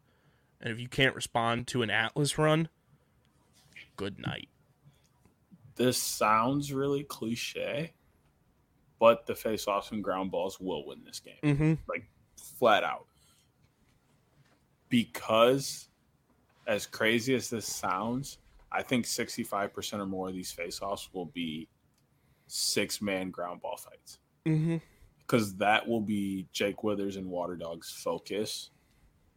And if you can't respond to an Atlas run, good night. This sounds really cliche, but the faceoffs and ground balls will win this game. Mm-hmm. Flat out. Because, as crazy as this sounds, I think 65% or more of these faceoffs will be six-man ground ball fights. Mm-hmm. Because that will be Jake Withers and Water Dogs' focus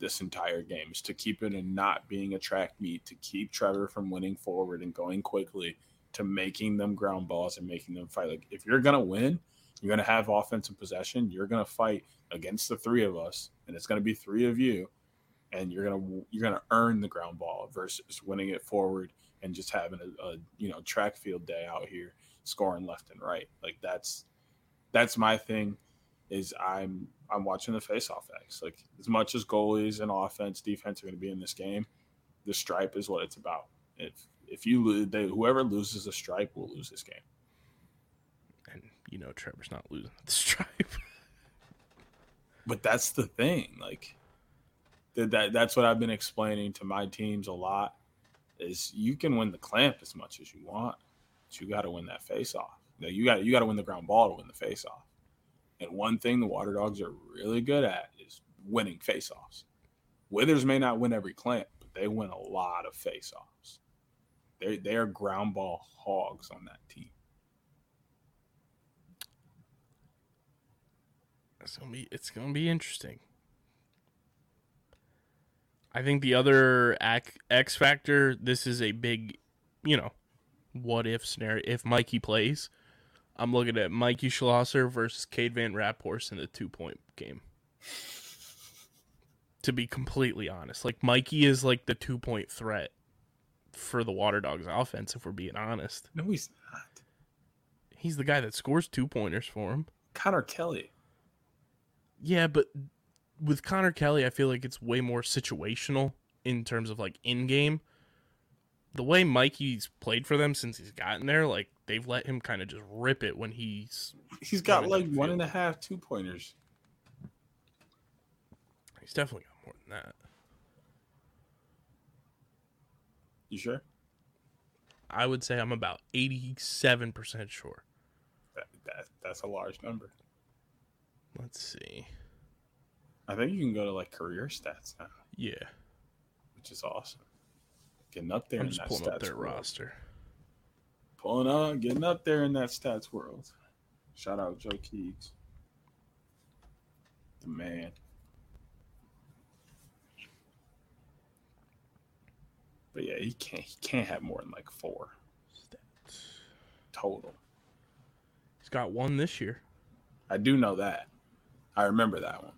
this entire game, is to keep it in not being a track meet, to keep Trevor from winning forward and going quickly, to making them ground balls and making them fight. If you're going to win, you're going to have offense and possession. You're going to fight against the three of us, and it's going to be three of you, and you're going to earn the ground ball versus winning it forward and just having a track field day out here scoring left and right. That's my thing, is I'm watching the faceoff acts. As much as goalies and offense, defense are going to be in this game, the stripe is what it's about. If you lose, whoever loses the stripe will lose this game. And Trevor's not losing the stripe. But that's the thing. That's what I've been explaining to my teams a lot, is you can win the clamp as much as you want, but you got to win that face-off. You got to win the ground ball to win the face-off. And one thing the Water Dogs are really good at is winning face-offs. Withers may not win every clamp, but they win a lot of face-offs. They are ground ball hogs on that team. It's gonna be interesting. I think the other X factor. This is a big you know, what if scenario, if Mikey plays, I'm looking at Mikey Schlosser versus Cade Van Raphorst in a 2-point game. To be completely honest, like Mikey is like the 2-point threat for the Water Dogs offense, if we're being honest. No, he's not. He's the guy that scores 2-pointers for him. Connor Kelly. Yeah, but with Connor Kelly, I feel like it's way more situational in terms of like in game. The way Mikey's played for them since he's gotten there, like they've let him kind of just rip it when he's got like 1.5 2-pointers. He's definitely got more than that. You sure? I would say I'm about 87% sure. That's a large number. Let's see. I think you can go to like career stats now. Yeah. Which is awesome. Getting up there in that pulling stats up their world. Roster. Pulling up, getting up there in that stats world. Shout out Joe Keegs. The man. But yeah, he can't have more than like 4 stats total. He's got 1 this year. I do know that. I remember that one.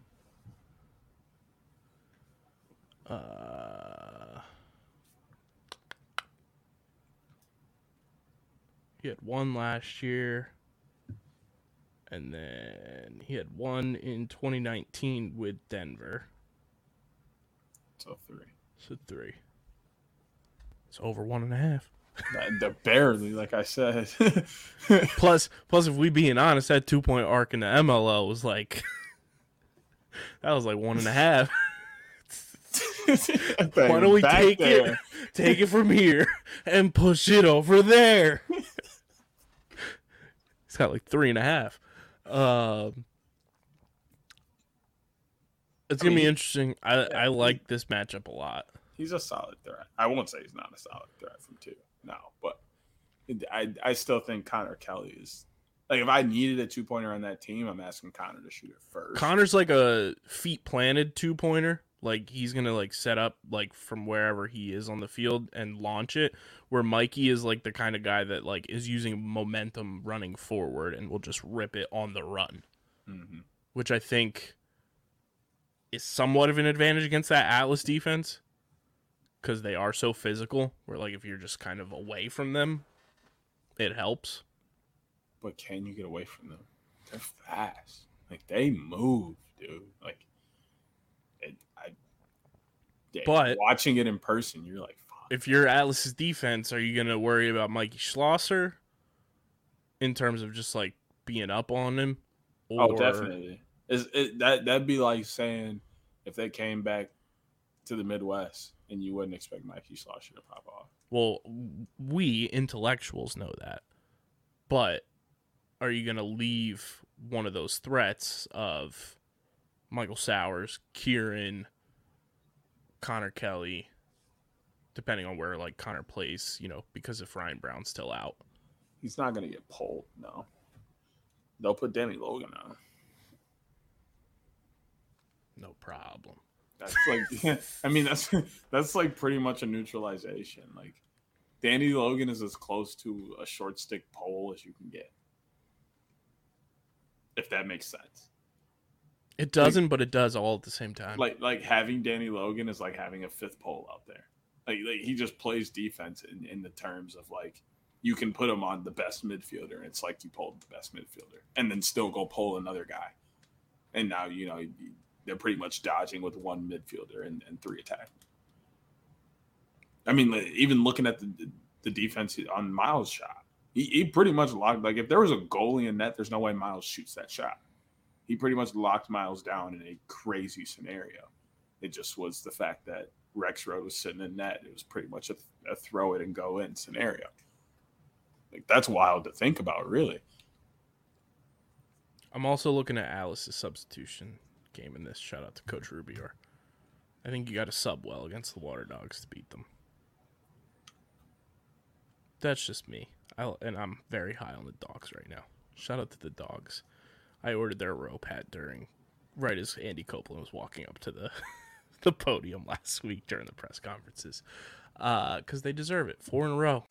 He had 1 last year, and then he had 1 in 2019 with Denver. So three. It's over 1.5. Barely, like I said. plus, if we being honest, that 2-point arc in the MLL was like that was like 1.5. Why don't we take it from here and push it over there? It's got like 3.5. It's gonna be interesting. I like this matchup a lot. He's a solid threat. I won't say he's not a solid threat from 2. No, but I still think Connor Kelly is like if I needed a 2-pointer on that team, I'm asking Connor to shoot it first. Connor's like a feet planted 2-pointer. Like he's gonna like set up like from wherever he is on the field and launch it. Where Mikey is like the kind of guy that like is using momentum running forward and will just rip it on the run, mm-hmm. which I think is somewhat of an advantage against that Atlas defense. Because they are so physical, where like if you're just kind of away from them, it helps. But can you get away from them? They're fast. Like they move, dude. Like, but watching it in person, you're like, fuck. If you're Atlas's defense, are you gonna worry about Mikey Schlosser in terms of just like being up on him? Or... Oh, definitely. That'd be like saying if they came back to the Midwest. And you wouldn't expect Mikey Schlosser to pop off. Well, we intellectuals know that. But are you going to leave one of those threats of Michael Sowers, Kieran, Connor Kelly, depending on where like Connor plays, you know, because if Ryan Brown's still out? He's not going to get pulled, no. They'll put Danny Logan on. No problem. That's like, I mean, that's like pretty much a neutralization. Like, Danny Logan is as close to a short stick pole as you can get. If that makes sense. It doesn't, like, but it does all at the same time. Like having Danny Logan is like having a fifth pole out there. Like he just plays defense in the terms of like you can put him on the best midfielder. And it's like you pulled the best midfielder, and then still go pull another guy, and now you know. They're pretty much dodging with one midfielder and 3 attack. I mean, even looking at the defense on Miles' shot, he pretty much locked. Like, if there was a goalie in net, there's no way Miles shoots that shot. He pretty much locked Miles down in a crazy scenario. It just was the fact that Rex Road was sitting in net. It was pretty much a throw it and go in scenario. Like, that's wild to think about, really. I'm also looking at Alice's substitution game in this. Shout out to Coach Rubior. I think you got to sub well against the Water Dogs to beat them. That's just me. And I'm very high on the Dogs right now. Shout out to the Dogs. I ordered their rope hat right as Andy Copeland was walking up to the podium last week during the press conferences. because they deserve it. 4 in a row.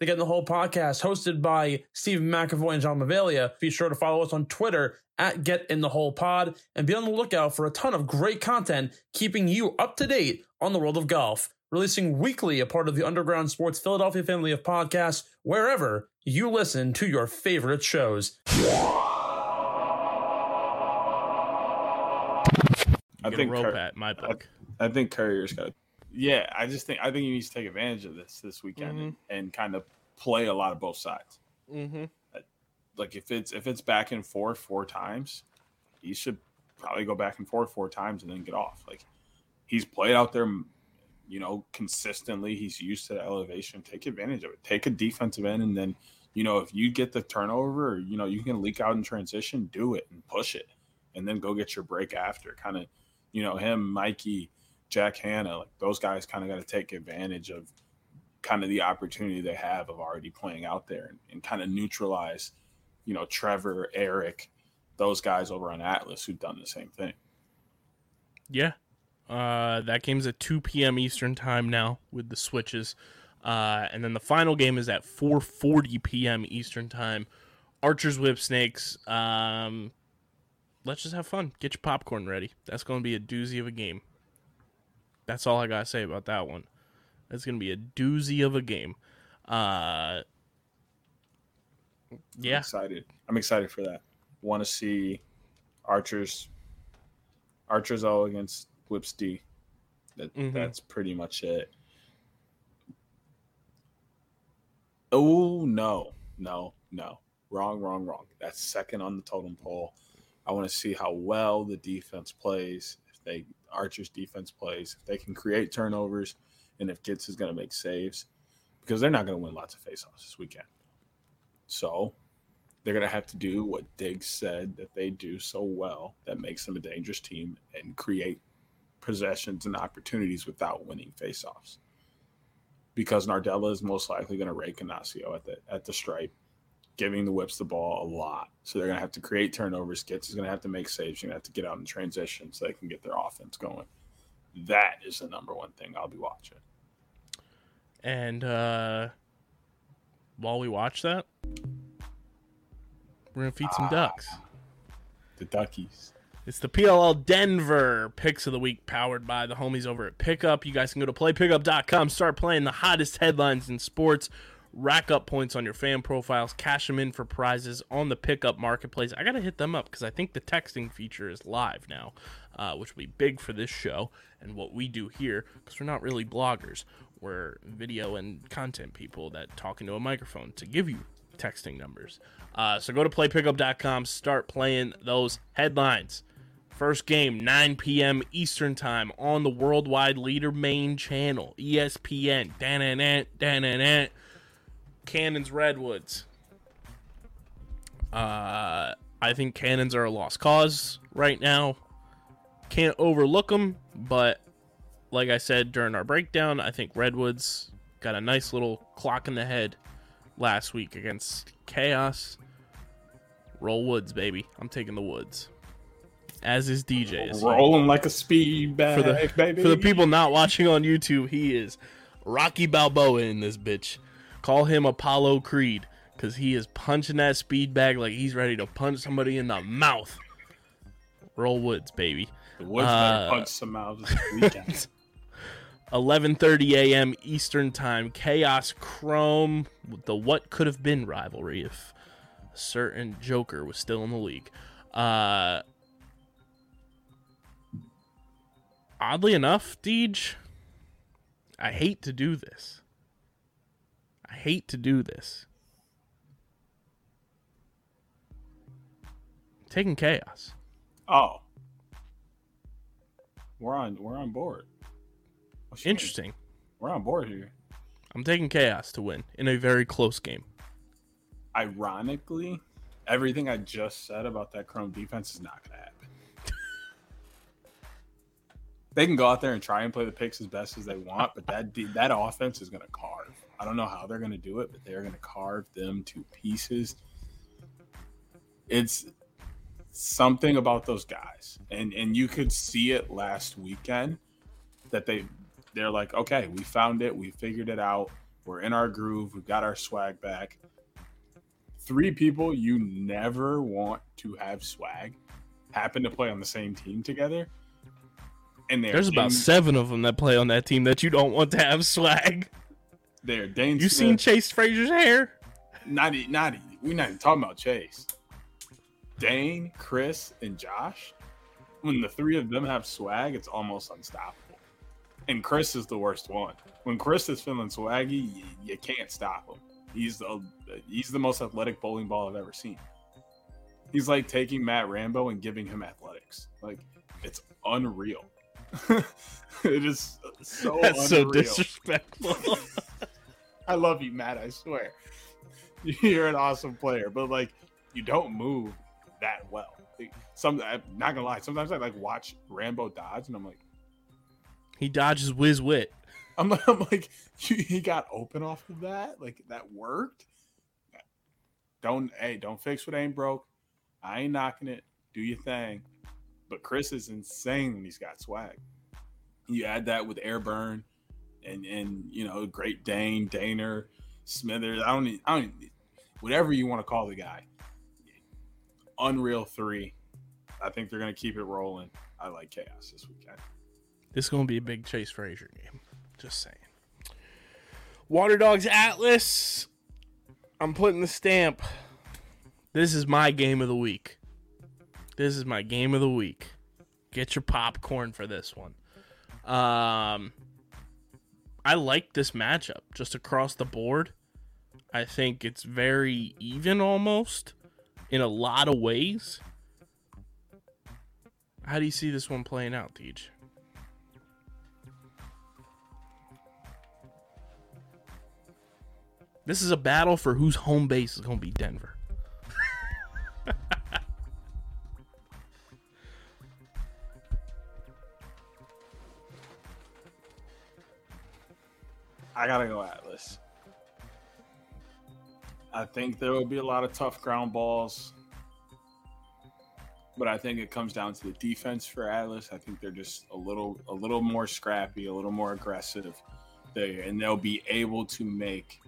They Get in the Hole podcast, hosted by Stephen McAvoy and John Mavalia. Be sure to follow us on Twitter at Get in the Hole Pod, and be on the lookout for a ton of great content keeping you up to date on the world of golf. Releasing weekly, a part of the Underground Sports Philadelphia family of podcasts, wherever you listen to your favorite shows. I think Courier's got. Yeah, I think you need to take advantage of this weekend, mm-hmm. and kind of play a lot of both sides. Mm-hmm. Like if it's back and forth 4 times, he should probably go back and forth 4 times and then get off. Like he's played out there, you know, consistently. He's used to the elevation. Take advantage of it. Take a defensive end, and then, you know, if you get the turnover, or, you know, you can leak out in transition. Do it and push it, and then go get your break after. Kind of, you know, him, Mikey, Jack Hanna, like those guys kind of got to take advantage of kind of the opportunity they have of already playing out there and kind of neutralize, you know, Trevor, Eric, those guys over on Atlas who've done the same thing. Yeah. That game's at 2 p.m. Eastern time now with the switches. And then the final game is at 4:40 p.m. Eastern time. Archers Whip Snakes. Let's just have fun. Get your popcorn ready. That's going to be a doozy of a game. That's all I got to say about that one. That's going to be a doozy of a game. Yeah. I'm excited for that. Want to see Archers all against Whips D. That's pretty much it. Oh, no. Wrong. That's second on the totem pole. I want to see how well the defense plays. Archer's defense plays, if they can create turnovers, and if Gitz is going to make saves, because they're not going to win lots of faceoffs this weekend. So they're going to have to do what Diggs said that they do so well that makes them a dangerous team and create possessions and opportunities without winning faceoffs. Because Nardella is most likely going to rake Ignacio at the stripe, giving the Whips the ball a lot. So they're going to have to create turnovers. Gitz is going to have to make saves. You're going to have to get out in transition so they can get their offense going. That is the number one thing I'll be watching. And while we watch that, we're going to feed some ducks. The duckies. It's the PLL Denver Picks of the Week, powered by the homies over at Pickup. You guys can go to playpickup.com, start playing the hottest headlines in sports. Rack up points on your fan profiles, cash them in for prizes on the Pickup marketplace. I gotta hit them up because I think the texting feature is live now, which will be big for this show and what we do here, because we're not really bloggers. We're video and content people that talk into a microphone to give you texting numbers. So go to playpickup.com, start playing those headlines. First game, 9 p.m. Eastern time on the worldwide leader main channel, ESPN. Cannons Redwoods. I think Cannons are a lost cause right now. Can't overlook them, but like I said during our breakdown, I think Redwoods got a nice little clock in the head last week against Chaos. Roll Woods, baby. I'm taking the Woods. As is DJ. Rolling like a speed bag, baby. For the people not watching on YouTube, he is Rocky Balboa in this bitch. Call him Apollo Creed, because he is punching that speed bag like he's ready to punch somebody in the mouth. Roll Woods, baby. The Woods better punch some mouths this weekend. 11:30 a.m. Eastern time. Chaos Chrome, the what could have been rivalry if a certain Joker was still in the league. Oddly enough, Deej, I hate to do this. I'm taking Chaos. Oh. We're on board. Interesting. Mean? We're on board here. I'm taking Chaos to win in a very close game. Ironically, everything I just said about that Chrome defense is not going to happen. They can go out there and try and play the picks as best as they want, but that offense is going to carve. I don't know how they're going to do it, but they're going to carve them to pieces. It's something about those guys, and you could see it last weekend that they're like, okay, we found it, we figured it out, we're in our groove, we've got our swag back. Three people you never want to have swag happen to play on the same team together, and there's about 7 of them that play on that team that you don't want to have swag. They're Dane Smith. You seen Chase Frazier's hair? Not we're not even talking about Chase. Dane, Chris, and Josh, when the three of them have swag, it's almost unstoppable. And Chris is the worst one. When Chris is feeling swaggy, you can't stop him. He's the most athletic bowling ball I've ever seen. He's like taking Matt Rambo and giving him athletics. Like, it's unreal. It is so unreal. That's so disrespectful. I love you, Matt, I swear. You're an awesome player, but like, you don't move that well. I'm not gonna lie, sometimes I like watch Rambo dodge and I'm like, he dodges whiz wit. I'm like, he got open off of that. Like, that worked. Don't fix what ain't broke. I ain't knocking it. Do your thing. But Chris is insane when he's got swag. You add that with Air Burn and you know, Great Dane, Daner, Smithers. I don't need, whatever you want to call the guy. Unreal 3. I think they're going to keep it rolling. I like chaos this weekend. This is going to be a big Chase Frazier game. Just saying. Water Dogs Atlas. I'm putting the stamp. This is my game of the week. This is my game of the week. Get your popcorn for this one. I like this matchup just across the board. I think it's very even almost in a lot of ways. How do you see this one playing out, Deej? This is a battle for whose home base is going to be Denver. I got to go Atlas. I think there will be a lot of tough ground balls, but I think it comes down to the defense for Atlas. I think they're just a little more scrappy, a little more aggressive there, and they'll be able to make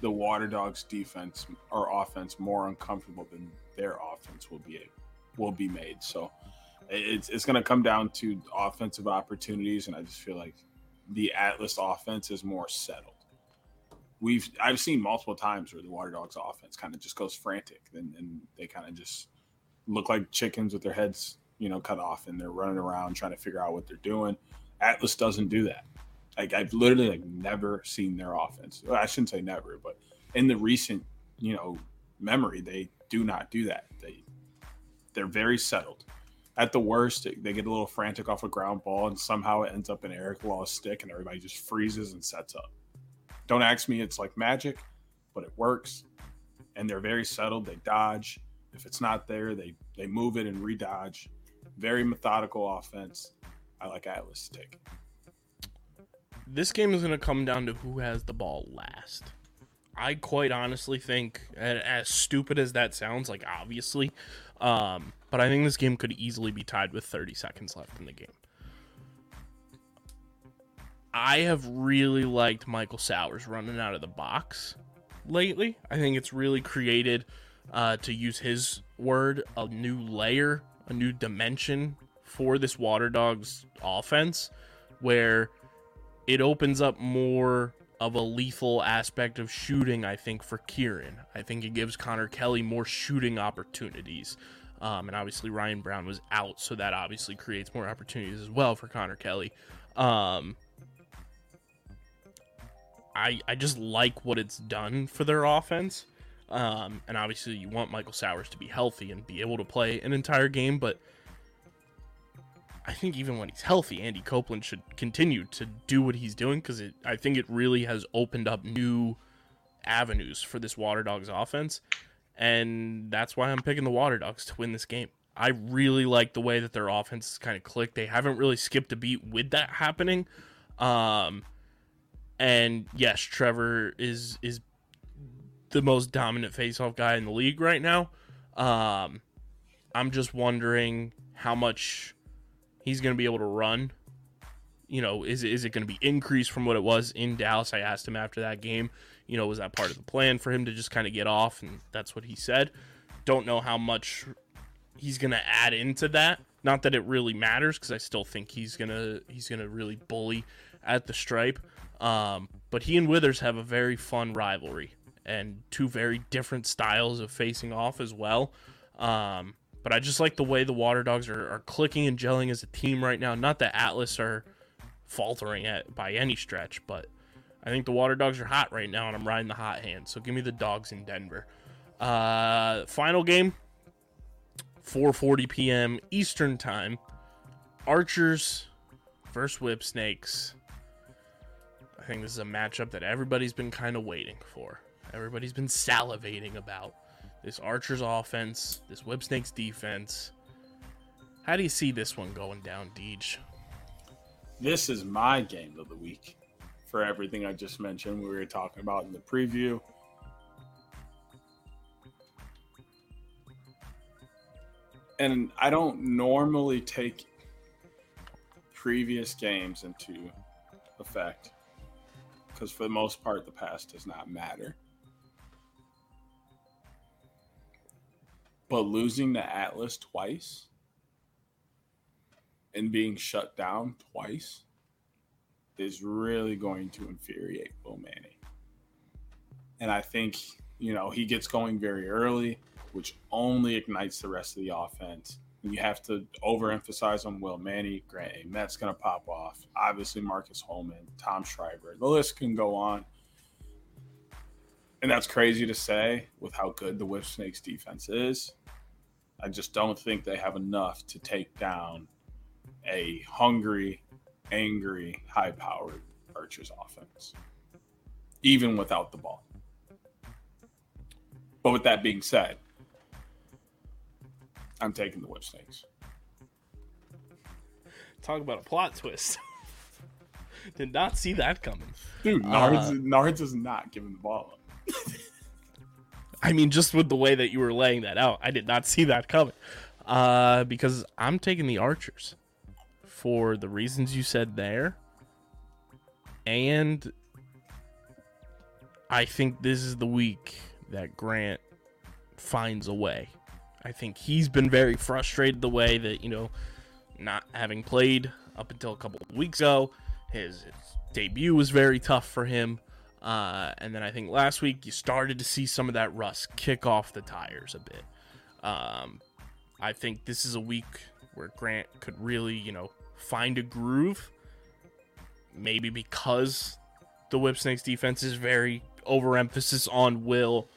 the Water Dogs defense or offense more uncomfortable than their offense will be made. So it's going to come down to offensive opportunities, and I just feel like the Atlas offense is more settled. I've seen multiple times where the Water Dogs offense kind of just goes frantic, and they kind of just look like chickens with their heads, you know, cut off, and they're running around trying to figure out what they're doing. Atlas doesn't do that. Like, I've literally never seen their offense. Well, I shouldn't say never, but in the recent, you know, memory, they do not do that. They're very settled. At the worst, they get a little frantic off a ground ball, and somehow it ends up in Eric Law's stick, and everybody just freezes and sets up. Don't ask me, it's like magic, but it works. And they're very settled. They dodge. If it's not there, they move it and re-dodge. Very methodical offense. I like Atlas to take it. This game is going to come down to who has the ball last. I quite honestly think, as stupid as that sounds, like obviously, but I think this game could easily be tied with 30 seconds left in the game. I have really liked Michael Sowers running out of the box lately. I think it's really created, to use his word, a new layer, a new dimension for this Water Dogs offense where it opens up more of a lethal aspect of shooting, I think, for Kieran. I think it gives Connor Kelly more shooting opportunities. And obviously Ryan Brown was out, so that obviously creates more opportunities as well for Connor Kelly. I just like what it's done for their offense. And obviously you want Michael Sowers to be healthy and be able to play an entire game, but I think even when he's healthy, Andy Copeland should continue to do what he's doing because I think it really has opened up new avenues for this Water Dogs offense, and that's why I'm picking the Water Dogs to win this game. I really like the way that their offense is kind of clicked. They haven't really skipped a beat with that happening, and yes, Trevor is the most dominant faceoff guy in the league right now, I'm just wondering how much he's going to be able to run. You know, is it going to be increased from what it was in Dallas? I asked him after that game, you know, was that part of the plan for him to just kind of get off? And that's what he said. Don't know how much he's going to add into that. Not that it really matters, because I still think he's gonna really bully at the stripe. But he and Withers have a very fun rivalry and two very different styles of facing off as well. But I just like the way the Water Dogs are clicking and gelling as a team right now. Not that Atlas are faltering by any stretch, but I think the Water Dogs are hot right now, and I'm riding the hot hand. So give me the Dogs in Denver. Final game. 4:40 p.m. Eastern Time. Archers versus Whipsnakes. I think this is a matchup that everybody's been kind of waiting for. Everybody's been salivating about. This Archers offense, this Whipsnakes defense. How do you see this one going down, Deej? This is my game of the week. For everything I just mentioned, we were talking about in the preview. And I don't normally take previous games into effect because for the most part, the past does not matter. But losing to Atlas twice and being shut down twice is really going to infuriate Will Manny. And I think, you know, he gets going very early, which only ignites the rest of the offense. And you have to overemphasize on Will Manny. Grant Ament's going to pop off. Obviously, Marcus Holman, Tom Schreiber. The list can go on. And that's crazy to say with how good the Whipsnakes defense is. I just don't think they have enough to take down a hungry, angry, high-powered Archers offense, even without the ball. But with that being said, I'm taking the Whipsnakes. Talk about a plot twist. Did not see that coming. Dude, Nards is not giving the ball up. I mean, just with the way that you were laying that out, I did not see that coming. Because I'm taking the Archers for the reasons you said there. And I think this is the week that Grant finds a way. I think he's been very frustrated the way that, you know, not having played up until a couple of weeks ago. His debut was very tough for him. And then I think last week you started to see some of that rust kick off the tires a bit. I think this is a week where Grant could really, you know, find a groove. Maybe because the Whipsnakes defense is very overemphasis on Will,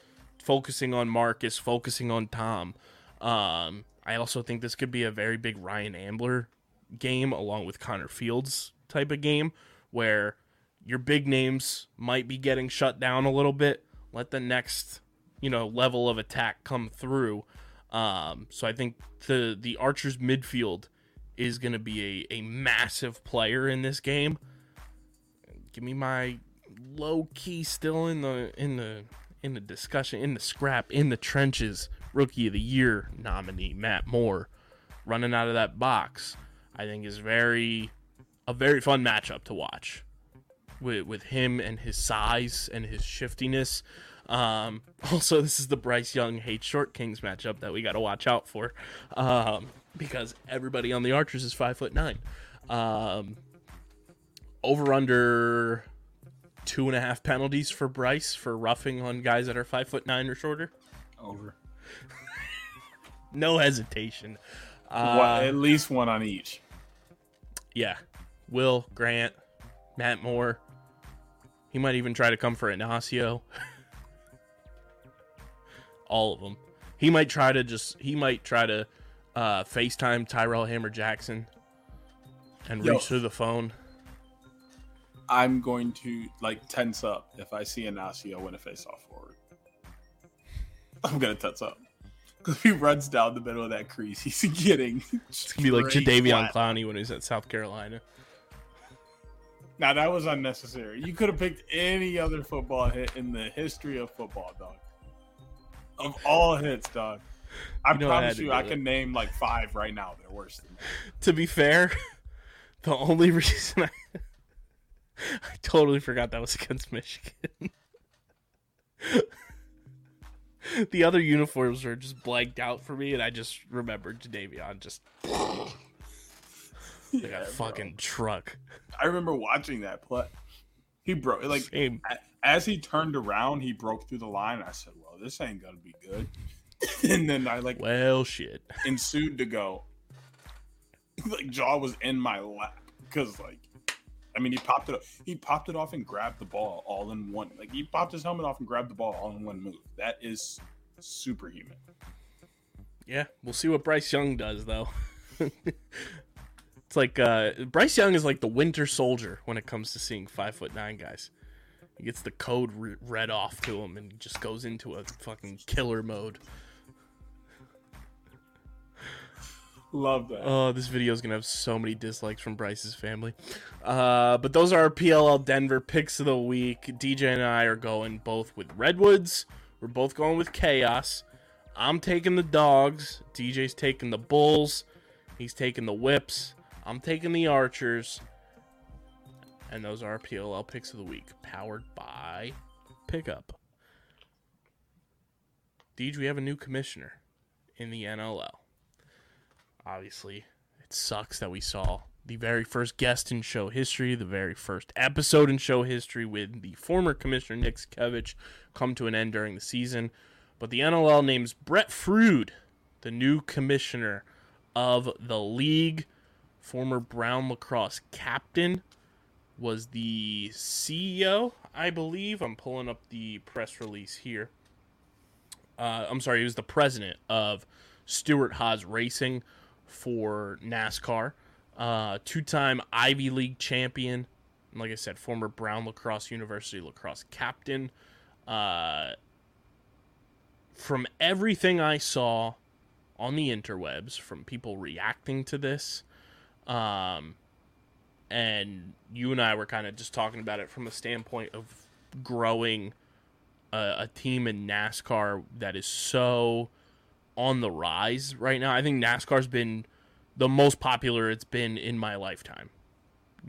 focusing on Marcus, focusing on Tom. I also think this could be a very big Ryan Ambler game along with Connor Fields type of game where your big names might be getting shut down a little bit. Let the next, you know, level of attack come through. So I think the Archers midfield is going to be a massive player in this game. Give me my low key still in the discussion, in the scrap, in the trenches, Rookie of the Year nominee Matt Moore running out of that box. I think is a very fun matchup to watch. With him and his size and his shiftiness. Also, this is the Bryce Young Hate Short Kings matchup that we got to watch out for because everybody on the Archers is 5'9". Over under 2.5 penalties for Bryce for roughing on guys that are 5'9" or shorter. Over. No hesitation. At least one on each. Yeah, Will, Grant, Matt Moore. He might even try to come for Ignacio. All of them. He might try to FaceTime Tyrell Hammer Jackson and reach through the phone. I'm going to tense up if I see Ignacio win a face-off forward. I'm going to tense up. If he runs down the middle of that crease, he's getting... It's going to be like Jadeveon Clowney when he was at South Carolina. Now, that was unnecessary. You could have picked any other football hit in the history of football, dog. Of all hits, dog. I promise you I can name like five right now that are worse than that. To be fair, the only reason I totally forgot that was against Michigan. The other uniforms were just blanked out for me, and I just remembered Jadavion just like a fucking truck. I remember watching that play. He broke like same. As he turned around, he broke through the line. I said, "Well, this ain't gonna be good." And then I like, well, shit, ensued to go. Like Jaw was in my lap because, like, I mean, he popped it off and grabbed the ball all in one. Like he popped his helmet off and grabbed the ball all in one move. That is superhuman. Yeah, we'll see what Bryce Young does though. It's like Bryce Young is like the Winter Soldier when it comes to seeing 5'9" guys. He gets the code read off to him and just goes into a fucking killer mode. Love that. Oh, this video is going to have so many dislikes from Bryce's family. But those are our PLL Denver picks of the week. DJ and I are going both with Redwoods. We're both going with Chaos. I'm taking the Dogs. DJ's taking the Bulls. He's taking the Whips. I'm taking the Archers. And those are our PLL picks of the week, powered by Pickup. Deej, we have a new commissioner in the NLL. Obviously, it sucks that we saw the very first guest in show history, the very first episode in show history with the former commissioner, Nick Sakiewicz, come to an end during the season. But the NLL names Brett Frood the new commissioner of the league, former Brown lacrosse captain. Was the CEO, I believe. I'm pulling up the press release here. I'm sorry, he was the president of Stewart Haas Racing for NASCAR. Two-time Ivy League champion. And like I said, former Brown Lacrosse University lacrosse captain. From everything I saw on the interwebs, from people reacting to this, and you and I were kind of just talking about it from a standpoint of growing a team in NASCAR that is so on the rise right now. I think NASCAR's been the most popular it's been in my lifetime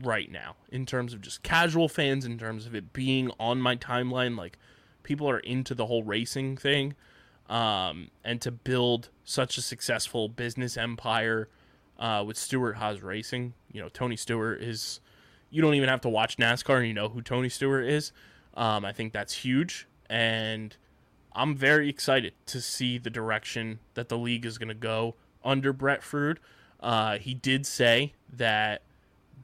right now in terms of just casual fans, in terms of it being on my timeline. Like, people are into the whole racing thing. And to build such a successful business empire with Stewart Haas Racing, you know, Tony Stewart is, you don't even have to watch NASCAR and you know who Tony Stewart is. I think that's huge. And I'm very excited to see the direction that the league is going to go under Brett Frood. He did say that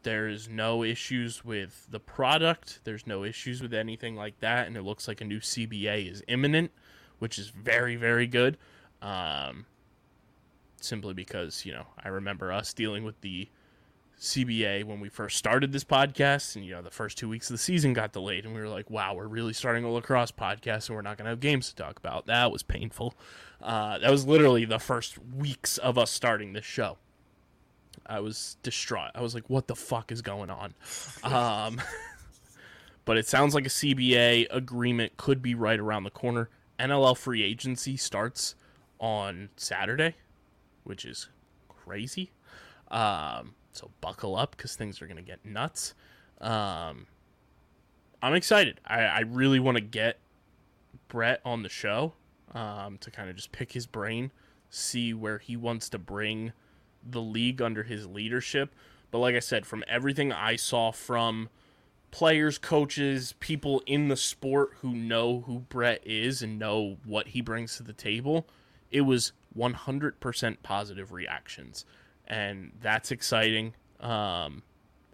there is no issues with the product. There's no issues with anything like that. And it looks like a new CBA is imminent, which is very, very good. Simply because, you know, I remember us dealing with the CBA when we first started this podcast, and, you know, the first 2 weeks of the season got delayed, and we were like, wow, we're really starting a lacrosse podcast and we're not going to have games to talk about. That was painful. That was literally the first weeks of us starting this show. I was distraught. I was like, what the fuck is going on? But it sounds like a CBA agreement could be right around the corner. NLL free agency starts on Saturday, which is crazy. So buckle up because things are going to get nuts. I'm excited. I really want to get Brett on the show to kind of just pick his brain, see where he wants to bring the league under his leadership. But like I said, from everything I saw from players, coaches, people in the sport who know who Brett is and know what he brings to the table, it was 100% positive reactions, and that's exciting. When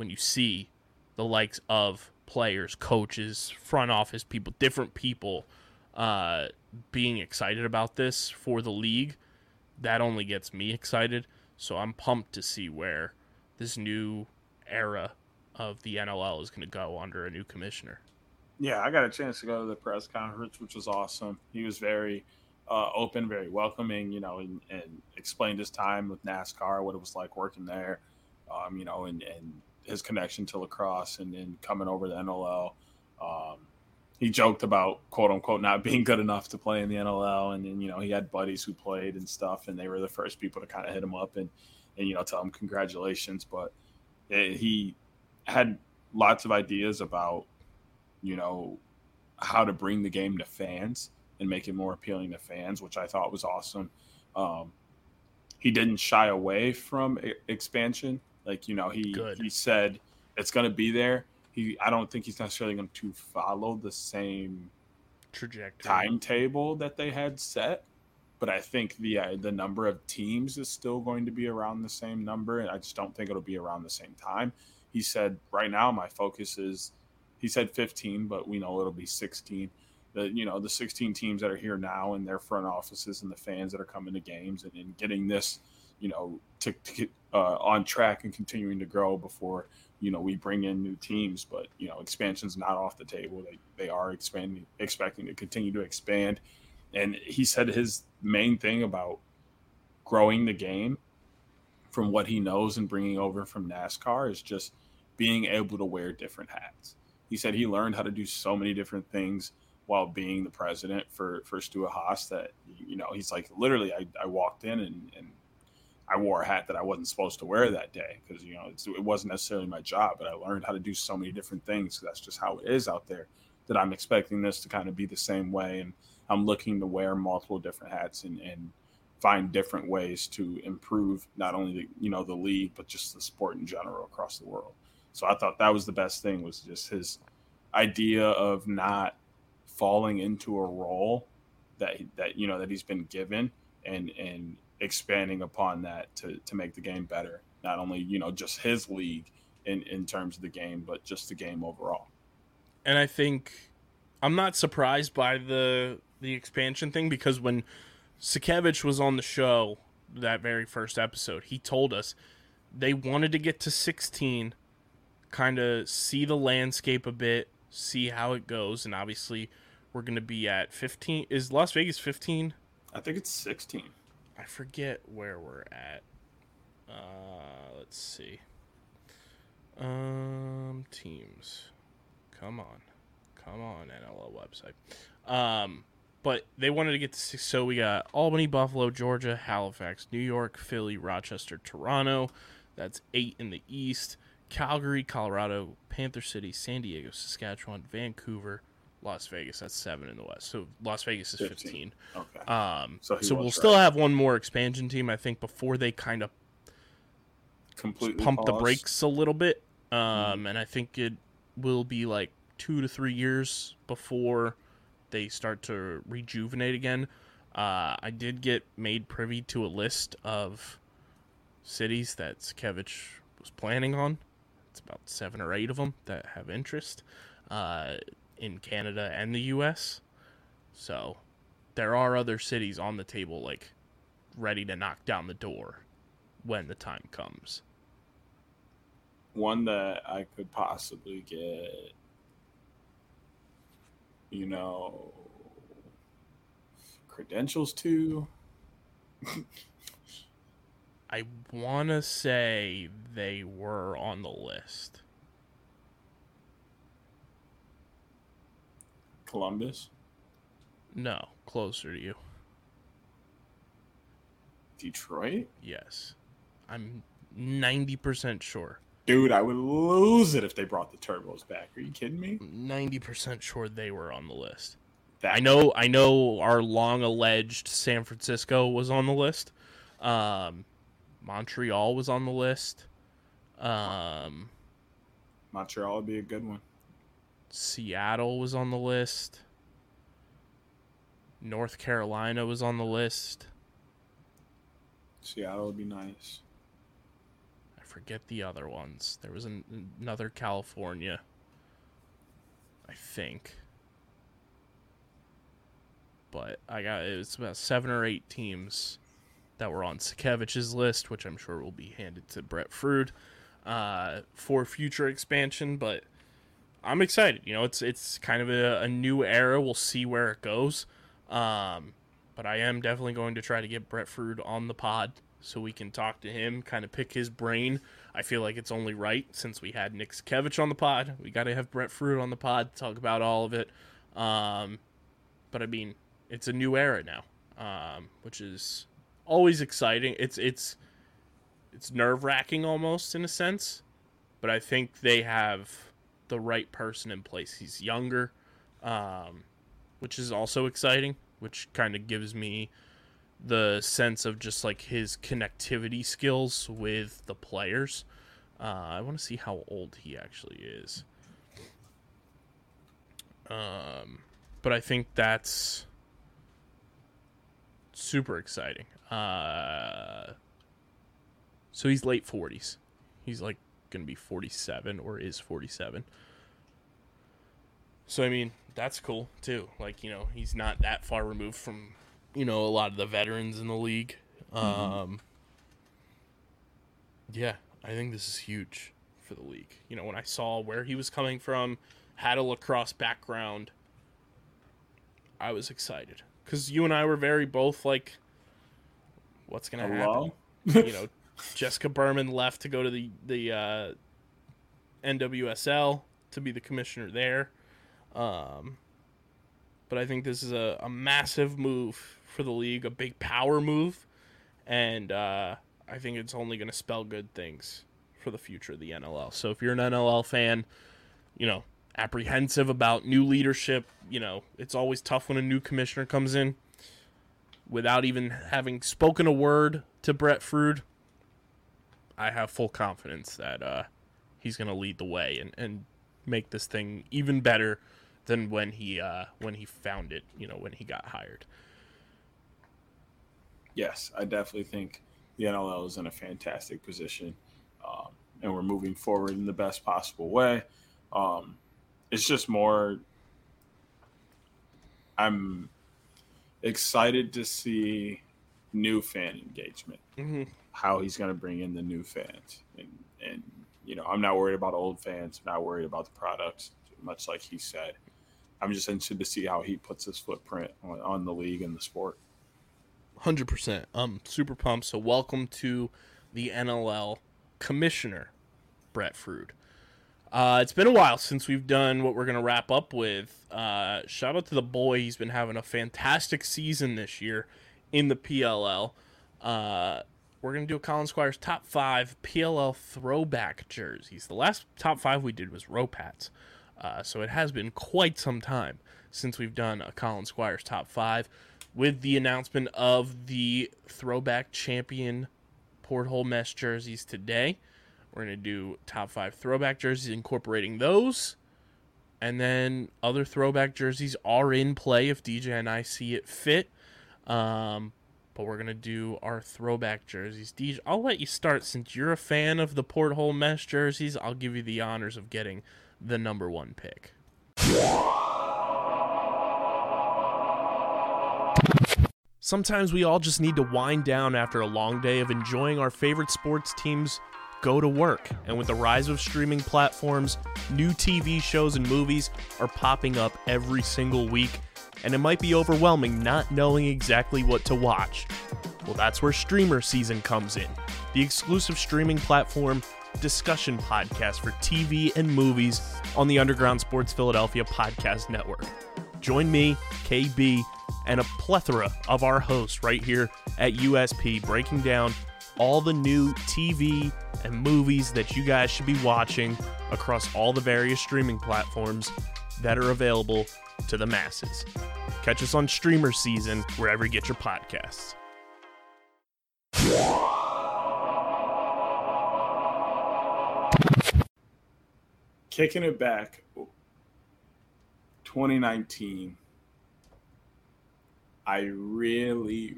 you see the likes of players, coaches, front office people, different people being excited about this for the league, that only gets me excited. So I'm pumped to see where this new era of the NLL is going to go under a new commissioner. Yeah, I got a chance to go to the press conference, which was awesome. He was very open, very welcoming, you know, and explained his time with NASCAR, what it was like working there, you know, and his connection to lacrosse and then coming over to NLL. he joked about quote unquote not being good enough to play in the NLL. And then, you know, he had buddies who played and stuff, and they were the first people to kind of hit him up and, you know, tell him congratulations. But he had lots of ideas about, you know, how to bring the game to fans and make it more appealing to fans, which I thought was awesome. He didn't shy away from expansion. Like, you know, he said it's going to be there. I don't think he's necessarily going to follow the same trajectory timetable that they had set, but I think the number of teams is still going to be around the same number, and I just don't think it'll be around the same time. He said, right now my focus is, he said 15, but we know it'll be 16. The 16 teams that are here now and their front offices and the fans that are coming to games and getting this, you know, to get on track and continuing to grow before, you know, we bring in new teams. But, you know, expansion's not off the table. They are expecting to continue to expand. And he said his main thing about growing the game from what he knows and bringing over from NASCAR is just being able to wear different hats. He said he learned how to do so many different things while being the president for Stuart Haas that, you know, he's like, literally I walked in and I wore a hat that I wasn't supposed to wear that day because, you know, it wasn't necessarily my job, but I learned how to do so many different things. So that's just how it is out there, that I'm expecting this to kind of be the same way. And I'm looking to wear multiple different hats and find different ways to improve not only the, you know, the league, but just the sport in general across the world. So I thought that was the best thing, was just his idea of not falling into a role that you know, that he's been given and expanding upon that to make the game better, not only, you know, just his league in terms of the game, but just the game overall. And I think I'm not surprised by the expansion thing, because when Sakiewicz was on the show that very first episode, he told us they wanted to get to 16, kind of see the landscape a bit, see how it goes, and obviously we're going to be at 15. Is Las Vegas 15? I think it's 16. I forget where we're at. Let's see. Teams. Come on, NLL website. But they wanted to get to 6, so we got Albany, Buffalo, Georgia, Halifax, New York, Philly, Rochester, Toronto. That's 8 in the East. Calgary, Colorado, Panther City, San Diego, Saskatchewan, Vancouver, Las Vegas. That's 7 in the West. So Las Vegas is 15. Okay. So we'll still have one more expansion team, I think, before they kind of completely pump the brakes a little bit. And I think it will be like 2 to 3 years before they start to rejuvenate again. I did get made privy to a list of cities that Sakiewicz was planning on. It's about 7 or 8 of them that have interest in Canada and the U.S. So there are other cities on the table, like ready to knock down the door when the time comes. One that I could possibly get, you know, credentials to. I want to say they were on the list. Columbus? No, closer to you. Detroit? Yes. I'm 90% sure. Dude, I would lose it if they brought the turbos back. Are you kidding me? 90% sure they were on the list. I know our long alleged San Francisco was on the list. Montreal was on the list. Montreal would be a good one. Seattle was on the list. North Carolina was on the list. Seattle would be nice. I forget the other ones. There was another California, I think. But it's about 7 or 8 teams that were on Sakiewicz's list, which I'm sure will be handed to Brett Frood for future expansion. But I'm excited. You know, it's kind of a new era. We'll see where it goes. But I am definitely going to try to get Brett Frood on the pod so we can talk to him, kind of pick his brain. I feel like it's only right, since we had Nick Sakiewicz on the pod, we got to have Brett Frood on the pod to talk about all of it. But I mean, it's a new era now, which is always exciting. It's nerve-wracking almost in a sense, but I think they have the right person in place. He's younger, which is also exciting, which kind of gives me the sense of just like his connectivity skills with the players. I want to see how old he actually is. But I think that's super exciting. So he's late 40s. He's like going to be 47 or is 47. So, I mean, that's cool too. Like, you know, he's not that far removed from, you know, a lot of the veterans in the league. Yeah, I think this is huge for the league. You know, when I saw where he was coming from, had a lacrosse background, I was excited because you and I were very both like, what's going to happen? You know, Jessica Berman left to go to the NWSL to be the commissioner there. But I think this is a massive move for the league, a big power move. And I think it's only going to spell good things for the future of the NLL. So if you're an NLL fan, you know, apprehensive about new leadership, you know, it's always tough when a new commissioner comes in without even having spoken a word to Brett Frood. I have full confidence that he's going to lead the way and make this thing even better than when he found it, you know, when he got hired. Yes, I definitely think the NLL is in a fantastic position, and we're moving forward in the best possible way. It's just more, I'm excited to see new fan engagement, how he's going to bring in the new fans. And, you know, I'm not worried about old fans. I'm not worried about the products, much like he said. I'm just interested to see how he puts his footprint on the league and the sport. 100%. I'm super pumped. So welcome to the NLL commissioner, Brett Frood. It's been a while since we've done what we're going to wrap up with. Shout out to the boy. He's been having a fantastic season this year in the PLL. We're going to do a Colin Squires top five PLL throwback jerseys. The last top five we did was Ropats. So it has been quite some time since we've done a Colin Squires top five. With the announcement of the throwback champion Porthole Mesh jerseys today, we're going to do top five throwback jerseys, incorporating those. And then other throwback jerseys are in play if DJ and I see it fit. But we're going to do our throwback jerseys. DJ, I'll let you start. Since you're a fan of the Porthole Mesh jerseys, I'll give you the honors of getting the number one pick. Sometimes we all just need to wind down after a long day of enjoying our favorite sports teams go to work, and with the rise of streaming platforms, new TV shows and movies are popping up every single week, and it might be overwhelming not knowing exactly what to watch. Well, that's where Streamer Season comes in, the exclusive streaming platform discussion podcast for TV and movies on the Underground Sports Philadelphia podcast network. Join me, KB, and a plethora of our hosts right here at USP, breaking down all the new TV and movies that you guys should be watching across all the various streaming platforms that are available to the masses. Catch us on Streamer Season wherever you get your podcasts. Kicking it back, 2019, I really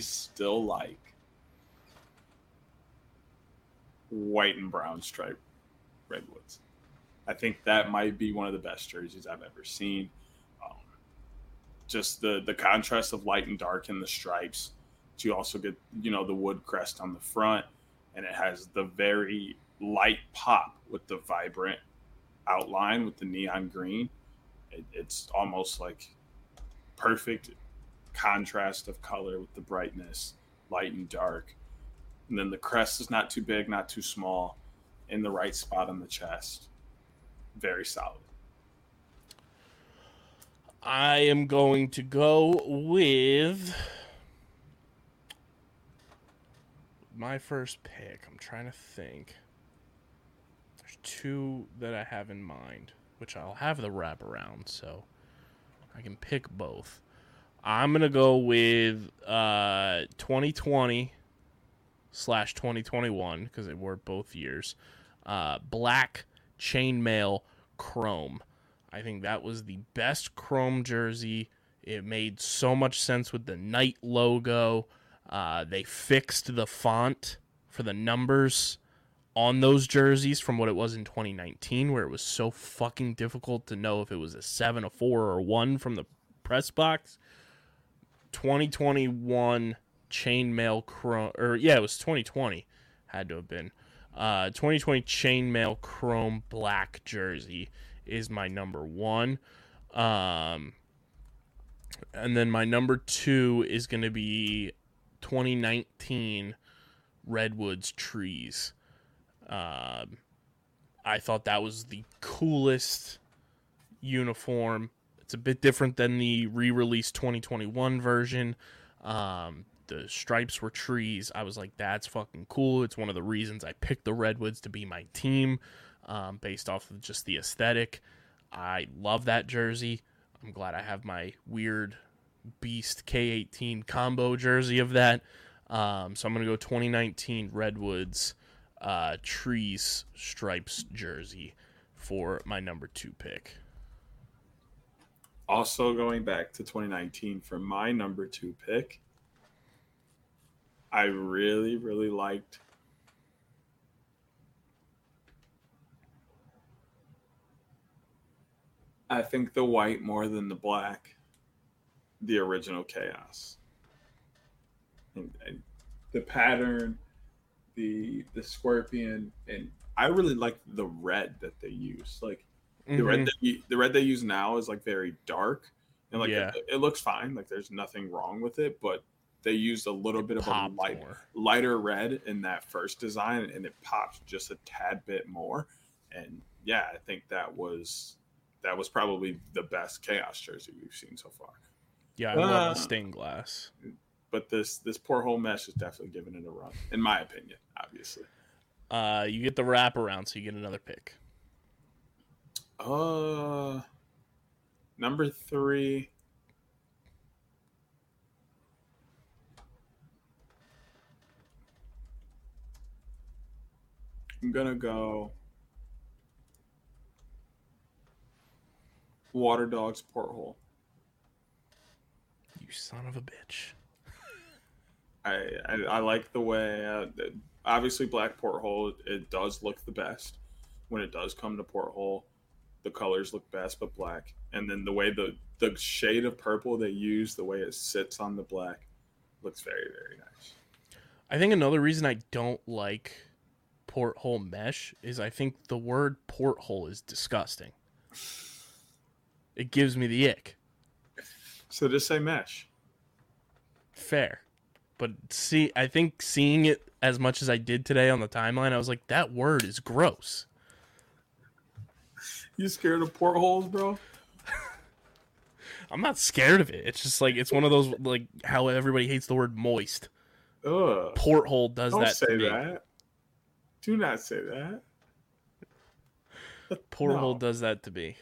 still like white and brown striped Redwoods. I think that might be one of the best jerseys I've ever seen. Just the contrast of light and dark in the stripes. But you also get, you know, the wood crest on the front, and it has the very light pop with the vibrant outline with the neon green. It's almost like perfect contrast of color with the brightness, light and dark. And then the crest is not too big, not too small, in the right spot on the chest. Very solid. I am going to go with my first pick. I'm trying to think. There's two that I have in mind, which I'll have the wraparound, so I can pick both. I'm going to go with 2020/2021, because they were both years. Black chainmail chrome. I think that was the best chrome jersey. It made so much sense with the Knight logo. They fixed the font for the numbers on those jerseys from what it was in 2019, where it was so fucking difficult to know if it was a 7, a 4, or a 1 from the press box. 2021 chainmail chrome, or yeah, it was 2020, had to have been. 2020 chainmail chrome black jersey is my number one. And then my number two is going to be 2019 Redwoods Trees. I thought that was the coolest uniform. It's a bit different than the re-released 2021 version. The stripes were trees. I was like, that's fucking cool. It's one of the reasons I picked the Redwoods to be my team, based off of just the aesthetic. I love that jersey. I'm glad I have my weird Beast K18 combo jersey of that. So I'm going to go 2019 Redwoods Trees Stripes jersey for my number two pick. Also going back to 2019 for my number two pick, I really, really liked I think the white more than the black, the original Chaos. And the pattern, the scorpion, and I really liked the red that they used. Like the red they use now is like very dark, and like it looks fine. Like there's nothing wrong with it, but they used a little bit of a lighter red in that first design, and it pops just a tad bit more. And yeah, I think that was probably the best Chaos jersey we've seen so far. Yeah, I love the stained glass. But this poor whole mesh is definitely giving it a run, in my opinion, obviously. You get the wraparound, so you get another pick. Number three. I'm going to go Water Dogs Porthole. You son of a bitch. I like the way, obviously black porthole, it does look the best. When it does come to porthole, the colors look best, but black. And then the way the shade of purple they use, the way it sits on the black, looks very, very nice. I think another reason I don't like porthole mesh is I think the word porthole is disgusting. It gives me the ick. So just say mesh. Fair. But see, I think seeing it as much as I did today on the timeline, I was like, that word is gross. You scared of portholes, bro? I'm not scared of it. It's just like, it's one of those, like, how everybody hates the word moist. Ugh. Porthole does that to me. Don't say that. Do not say that. Porthole does that to me.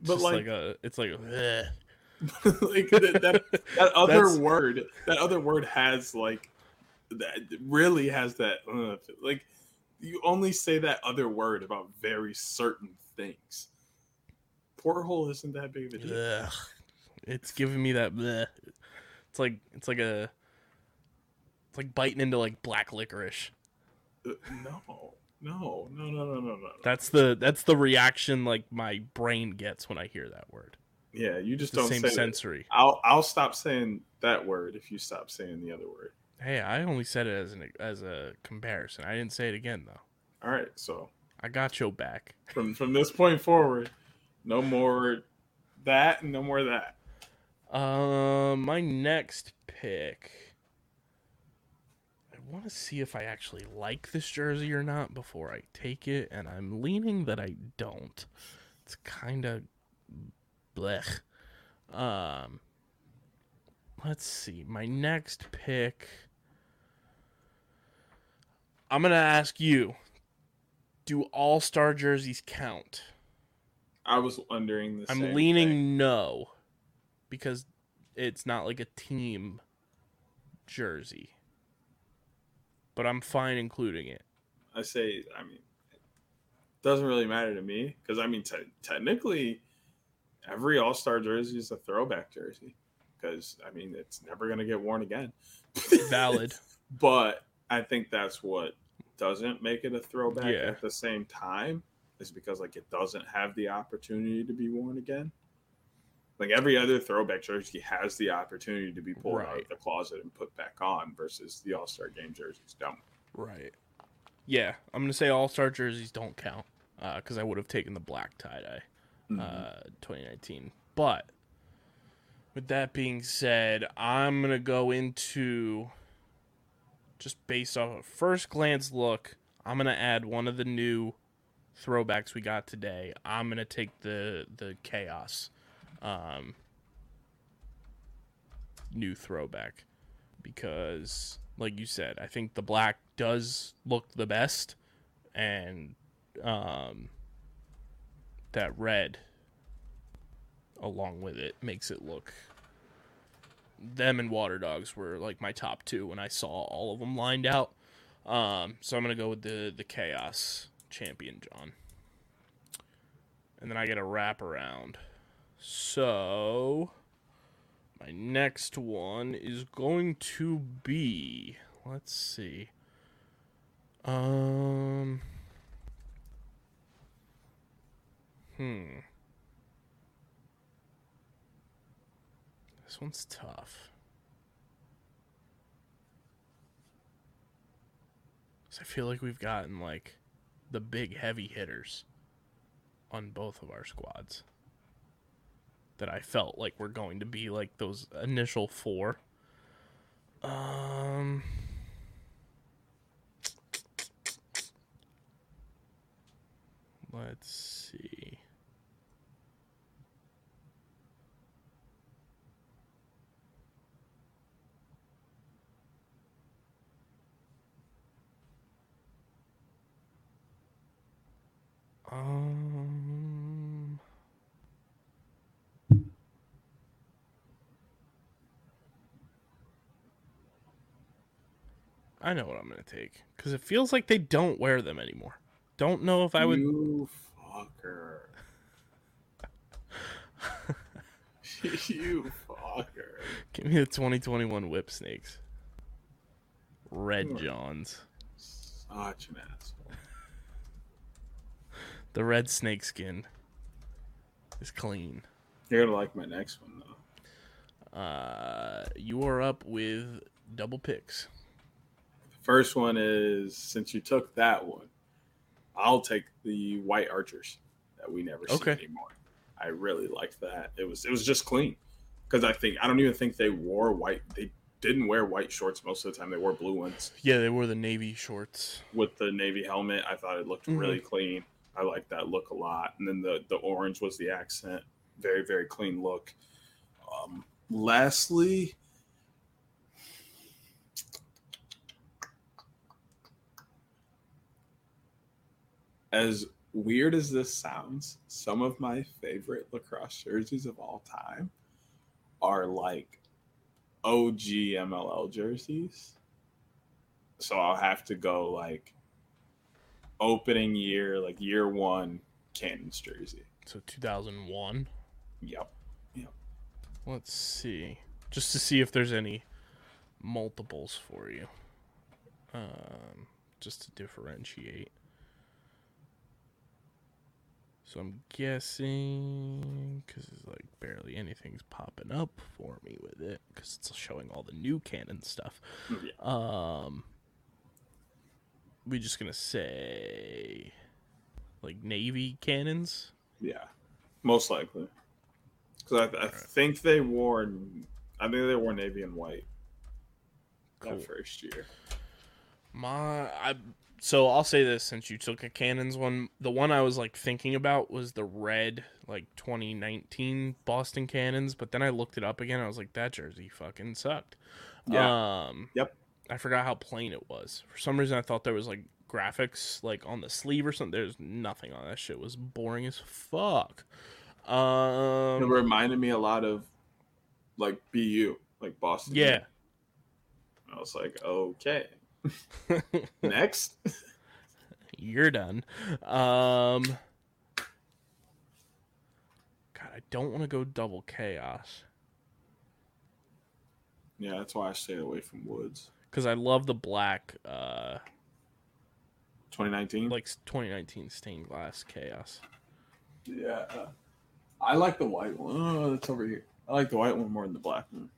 It's but like a, it's like... Bleh. Like that other word, has like that really has that like you only say that other word about very certain things. Porthole isn't that big of a deal. It's giving me that. Bleh. It's like biting into like black licorice. No. That's the reaction like my brain gets when I hear that word. Yeah, you just don't say the same sensory. I'll stop saying that word if you stop saying the other word. Hey, I only said it as a comparison. I didn't say it again though. All right, so I got your back. From this point forward, no more that and no more that. My next pick. I want to see if I actually like this jersey or not before I take it, and I'm leaning that I don't. It's kind of blech. Let's see. My next pick. I'm going to ask you, do all-star jerseys count? I was wondering the same thing. I'm leaning no, because it's not like a team jersey. But I'm fine including it. I say, I mean, it doesn't really matter to me, because, I mean, technically, every all-star jersey is a throwback jersey, because, I mean, it's never going to get worn again. Valid. But I think that's what doesn't make it a throwback at the same time, is because, like, it doesn't have the opportunity to be worn again. Like, every other throwback jersey has the opportunity to be pulled out of the closet and put back on, versus the All-Star Game jerseys don't. Right. Yeah, I'm going to say All-Star jerseys don't count, because I would have taken the black tie-dye 2019. But with that being said, I'm going to go into, just based off a first glance look, I'm going to add one of the new throwbacks we got today. I'm going to take the Chaos new throwback, because, like you said, I think the black does look the best, and that red along with it makes it look. Them and Water Dogs were like my top two when I saw all of them lined out. So I'm going to go with the Chaos champion, John. And then I get a wraparound. So my next one is going to be, let's see. This one's tough. 'Cause I feel like we've gotten, like, the big heavy hitters on both of our squads that I felt like were going to be, like, those initial four. Let's see. I know what I'm going to take, because it feels like they don't wear them anymore. Don't know if I would. You fucker. You fucker. Give me the 2021 Whip Snakes. Red Johns. Such an asshole. The red snake skin is clean. You're going to like my next one, though. You are up with double picks. The first one is, since you took that one, I'll take the white archers that we never see anymore. I really liked that. It was just clean, because I don't even think they wore white. They didn't wear white shorts most of the time. They wore blue ones. Yeah, they wore the navy shorts. With the navy helmet, I thought it looked really clean. I like that look a lot. And then the orange was the accent. Very, very clean look. Lastly, as weird as this sounds, some of my favorite lacrosse jerseys of all time are like OG MLL jerseys. So I'll have to go like opening year, like year one, Cannon's jersey. So 2001? Yep. Let's see. Just to see if there's any multiples for you. Just to differentiate. So I'm guessing, because it's like barely anything's popping up for me with it, because it's showing all the new Cannon stuff. Yeah. We're just going to say, like, Navy Cannons? Yeah, most likely. Because I think they wore, Navy and white that first year. So I'll say this, since you took a Cannons one, the one I was like thinking about was the red, like 2019 Boston Cannons, but then I looked it up again. I was like, that jersey fucking sucked. Yeah. Yep. I forgot how plain it was. For some reason, I thought there was like graphics like on the sleeve or something. There's nothing on that shit. It was boring as fuck. It reminded me a lot of like BU, like Boston. Yeah. I was like, okay. Next. You're done. God, I don't want to go double chaos. Yeah, that's why I stayed away from Woods. Because I love the black 2019? Like 2019 stained glass chaos. Yeah. I like the white one. Oh, that's over here. I like the white one more than the black one.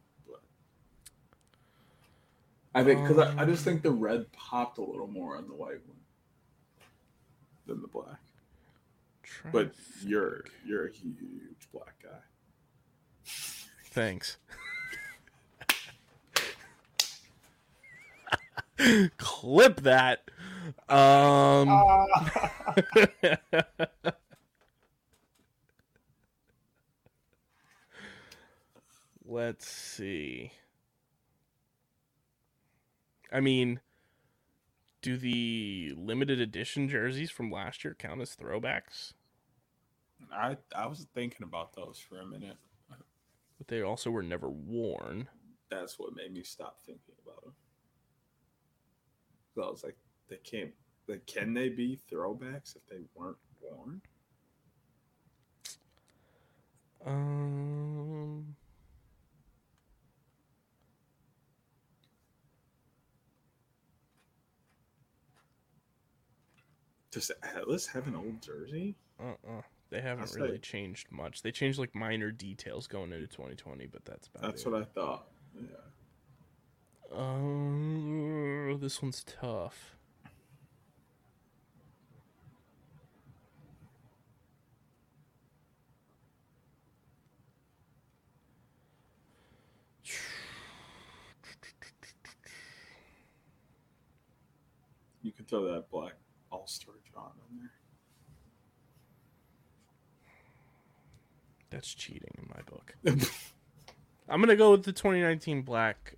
I think because I just think the red popped a little more on the white one than the black. But you're a huge black guy. Thanks. Clip that. Let's see. I mean, do the limited edition jerseys from last year count as throwbacks? I was thinking about those for a minute. But they also were never worn. That's what made me stop thinking about them. So I was like, they can't. Like, can they be throwbacks if they weren't worn? Does Atlas have an old jersey? They haven't really changed much. They changed like minor details going into 2020, but that's about it. That's what I thought. Yeah. This one's tough. You can throw that black All-Star John in there. That's cheating in my book. I'm gonna go with the 2019 black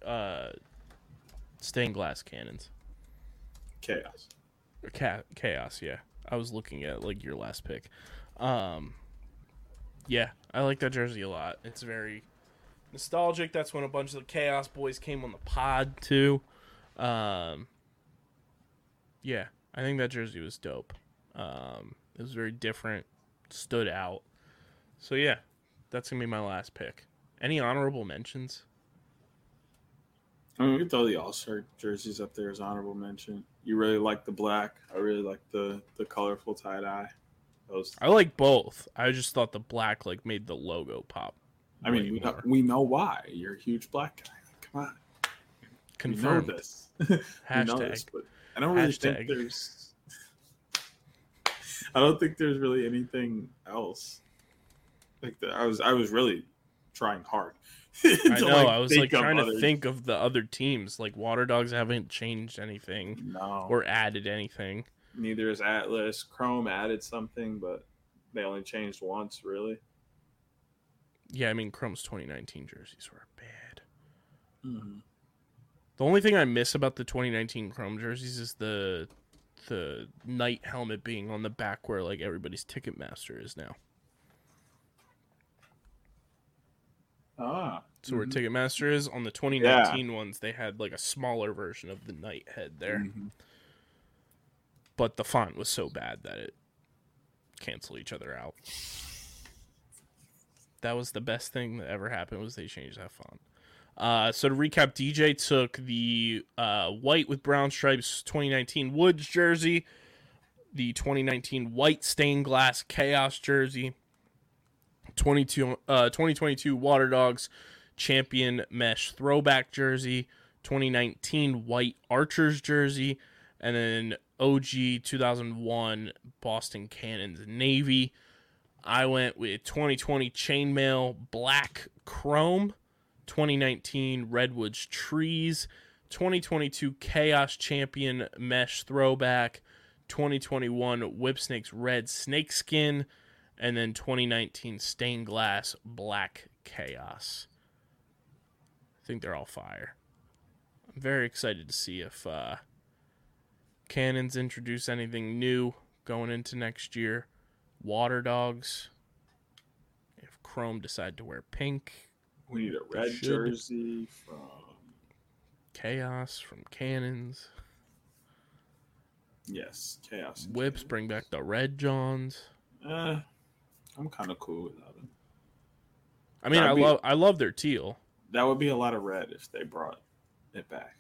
stained glass Cannons. Chaos. Chaos, yeah. I was looking at like your last pick. Yeah, I like that jersey a lot. It's very nostalgic. That's when a bunch of the Chaos boys came on the pod too. Yeah. I think that jersey was dope. It was very different, stood out. So, yeah, that's going to be my last pick. Any honorable mentions? I mean, we could throw the All-Star jerseys up there as honorable mention. You really like the black. I really like the colorful tie-dye. I like both. I just thought the black like made the logo pop. I mean, we know why. You're a huge black guy. Come on. Confirmed. We know this. Hashtag. We know this, but I don't really think there's. I don't think there's really anything else. Like that, I was really trying hard. I know. I was like trying to think of the other teams. Like Water Dogs haven't changed anything, or added anything. Neither is Atlas. Chrome added something, but they only changed once, really. Yeah, I mean Chrome's 2019 jerseys were bad. Mm-hmm. The only thing I miss about the 2019 Chrome jerseys is the Knight helmet being on the back where like everybody's Ticketmaster is now. So where Ticketmaster is on the 2019 ones, they had like a smaller version of the Knight head there. Mm-hmm. But the font was so bad that it canceled each other out. That was the best thing that ever happened was they changed that font. So to recap, DJ took the white with brown stripes 2019 Woods jersey, the 2019 white stained glass Chaos jersey, 2022 Water Dogs champion mesh throwback jersey, 2019 white Archers jersey, and then OG 2001 Boston Cannons navy. I went with 2020 chainmail black Chrome, 2019 Redwoods Trees, 2022 Chaos Champion Mesh Throwback, 2021 Whipsnake's Red Snakeskin, and then 2019 Stained Glass Black Chaos. I think they're all fire. I'm very excited to see if Cannons introduce anything new going into next year. Water Dogs. If Chrome decide to wear pink. We need a red jersey from Chaos, from Cannons. Yes, Chaos. Whips, Cannons. Bring back the red Johns. I'm kind of cool without them. I mean, I love their teal. That would be a lot of red if they brought it back.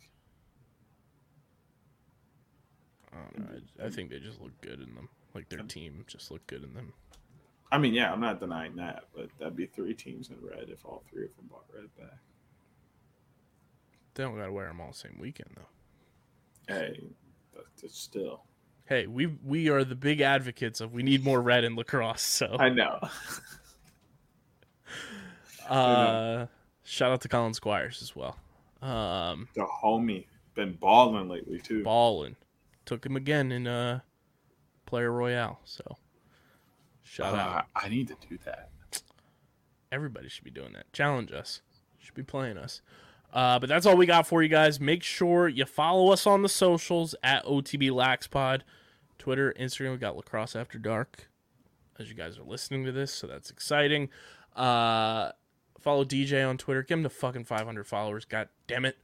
I don't know. I think they just look good in them. Like, their team just looked good in them. I mean, yeah, I'm not denying that, but that'd be three teams in red if all three of them bought red back. They don't got to wear them all the same weekend, though. Hey, that's still. Hey, we are the big advocates of we need more red in lacrosse, so. I know. Shout out to Colin Squires as well. The homie. Been balling lately, too. Balling. Took him again in Player Royale, so shout out. I need to do that. Everybody should be doing that. Challenge us. Should be playing us. But that's all we got for you guys. Make sure you follow us on the socials at OTB LaxPod. Twitter, Instagram, we got Lacrosse After Dark as you guys are listening to this, so that's exciting. Follow DJ on Twitter. Give him the fucking 500 followers. God damn it.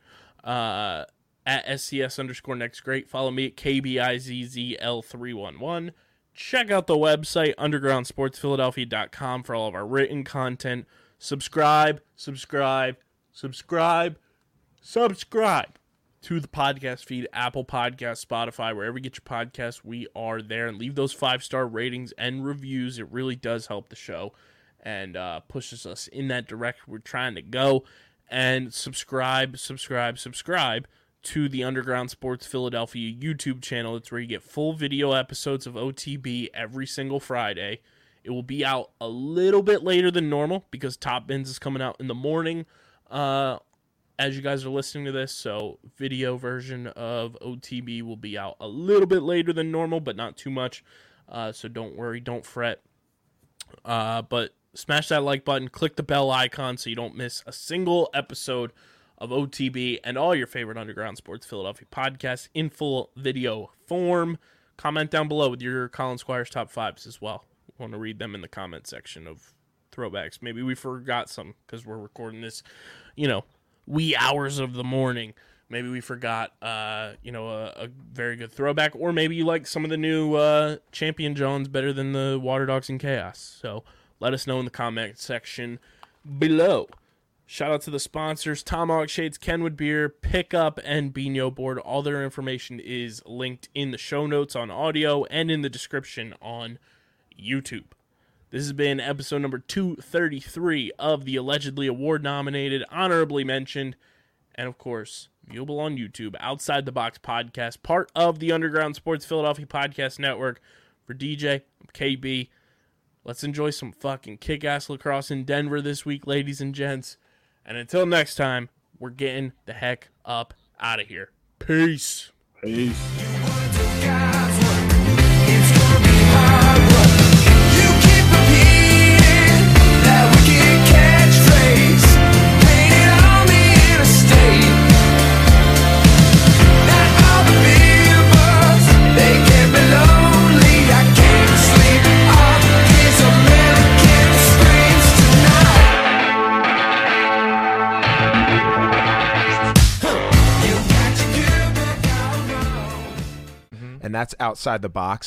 At SCS_next great. Follow me at KBIZZL311. Check out the website, undergroundsportsphiladelphia.com, for all of our written content. Subscribe to the podcast feed, Apple Podcasts, Spotify, wherever you get your podcasts, we are there. And leave those 5-star ratings and reviews. It really does help the show and pushes us in that direction we're trying to go. And subscribe to the Underground Sports Philadelphia YouTube channel. It's where you get full video episodes of OTB every single Friday. It will be out a little bit later than normal because Top Bins is coming out in the morning as you guys are listening to this. So video version of OTB will be out a little bit later than normal, but not too much. So don't worry, don't fret. But smash that like button, click the bell icon so you don't miss a single episode of OTB and all your favorite Underground Sports Philadelphia podcasts in full video form. Comment down below with your Colin Squires top fives as well. We want to read them in the comment section of throwbacks. Maybe we forgot some because we're recording this, wee hours of the morning. Maybe we forgot, a very good throwback. Or maybe you like some of the new Champion Johns better than the Water Dogs and Chaos. So let us know in the comment section below. Shout out to the sponsors, Tomahawk Shades, Kenwood Beer, Pickup, and Beano Board. All their information is linked in the show notes on audio and in the description on YouTube. This has been episode number 233 of the allegedly award-nominated, honorably mentioned, and, of course, viewable on YouTube, Outside the Box podcast, part of the Underground Sports Philadelphia Podcast Network. For DJ, I'm KB. Let's enjoy some fucking kick-ass lacrosse in Denver this week, ladies and gents. And until next time, we're getting the heck up out of here. Peace. Peace. And that's Outside the Box.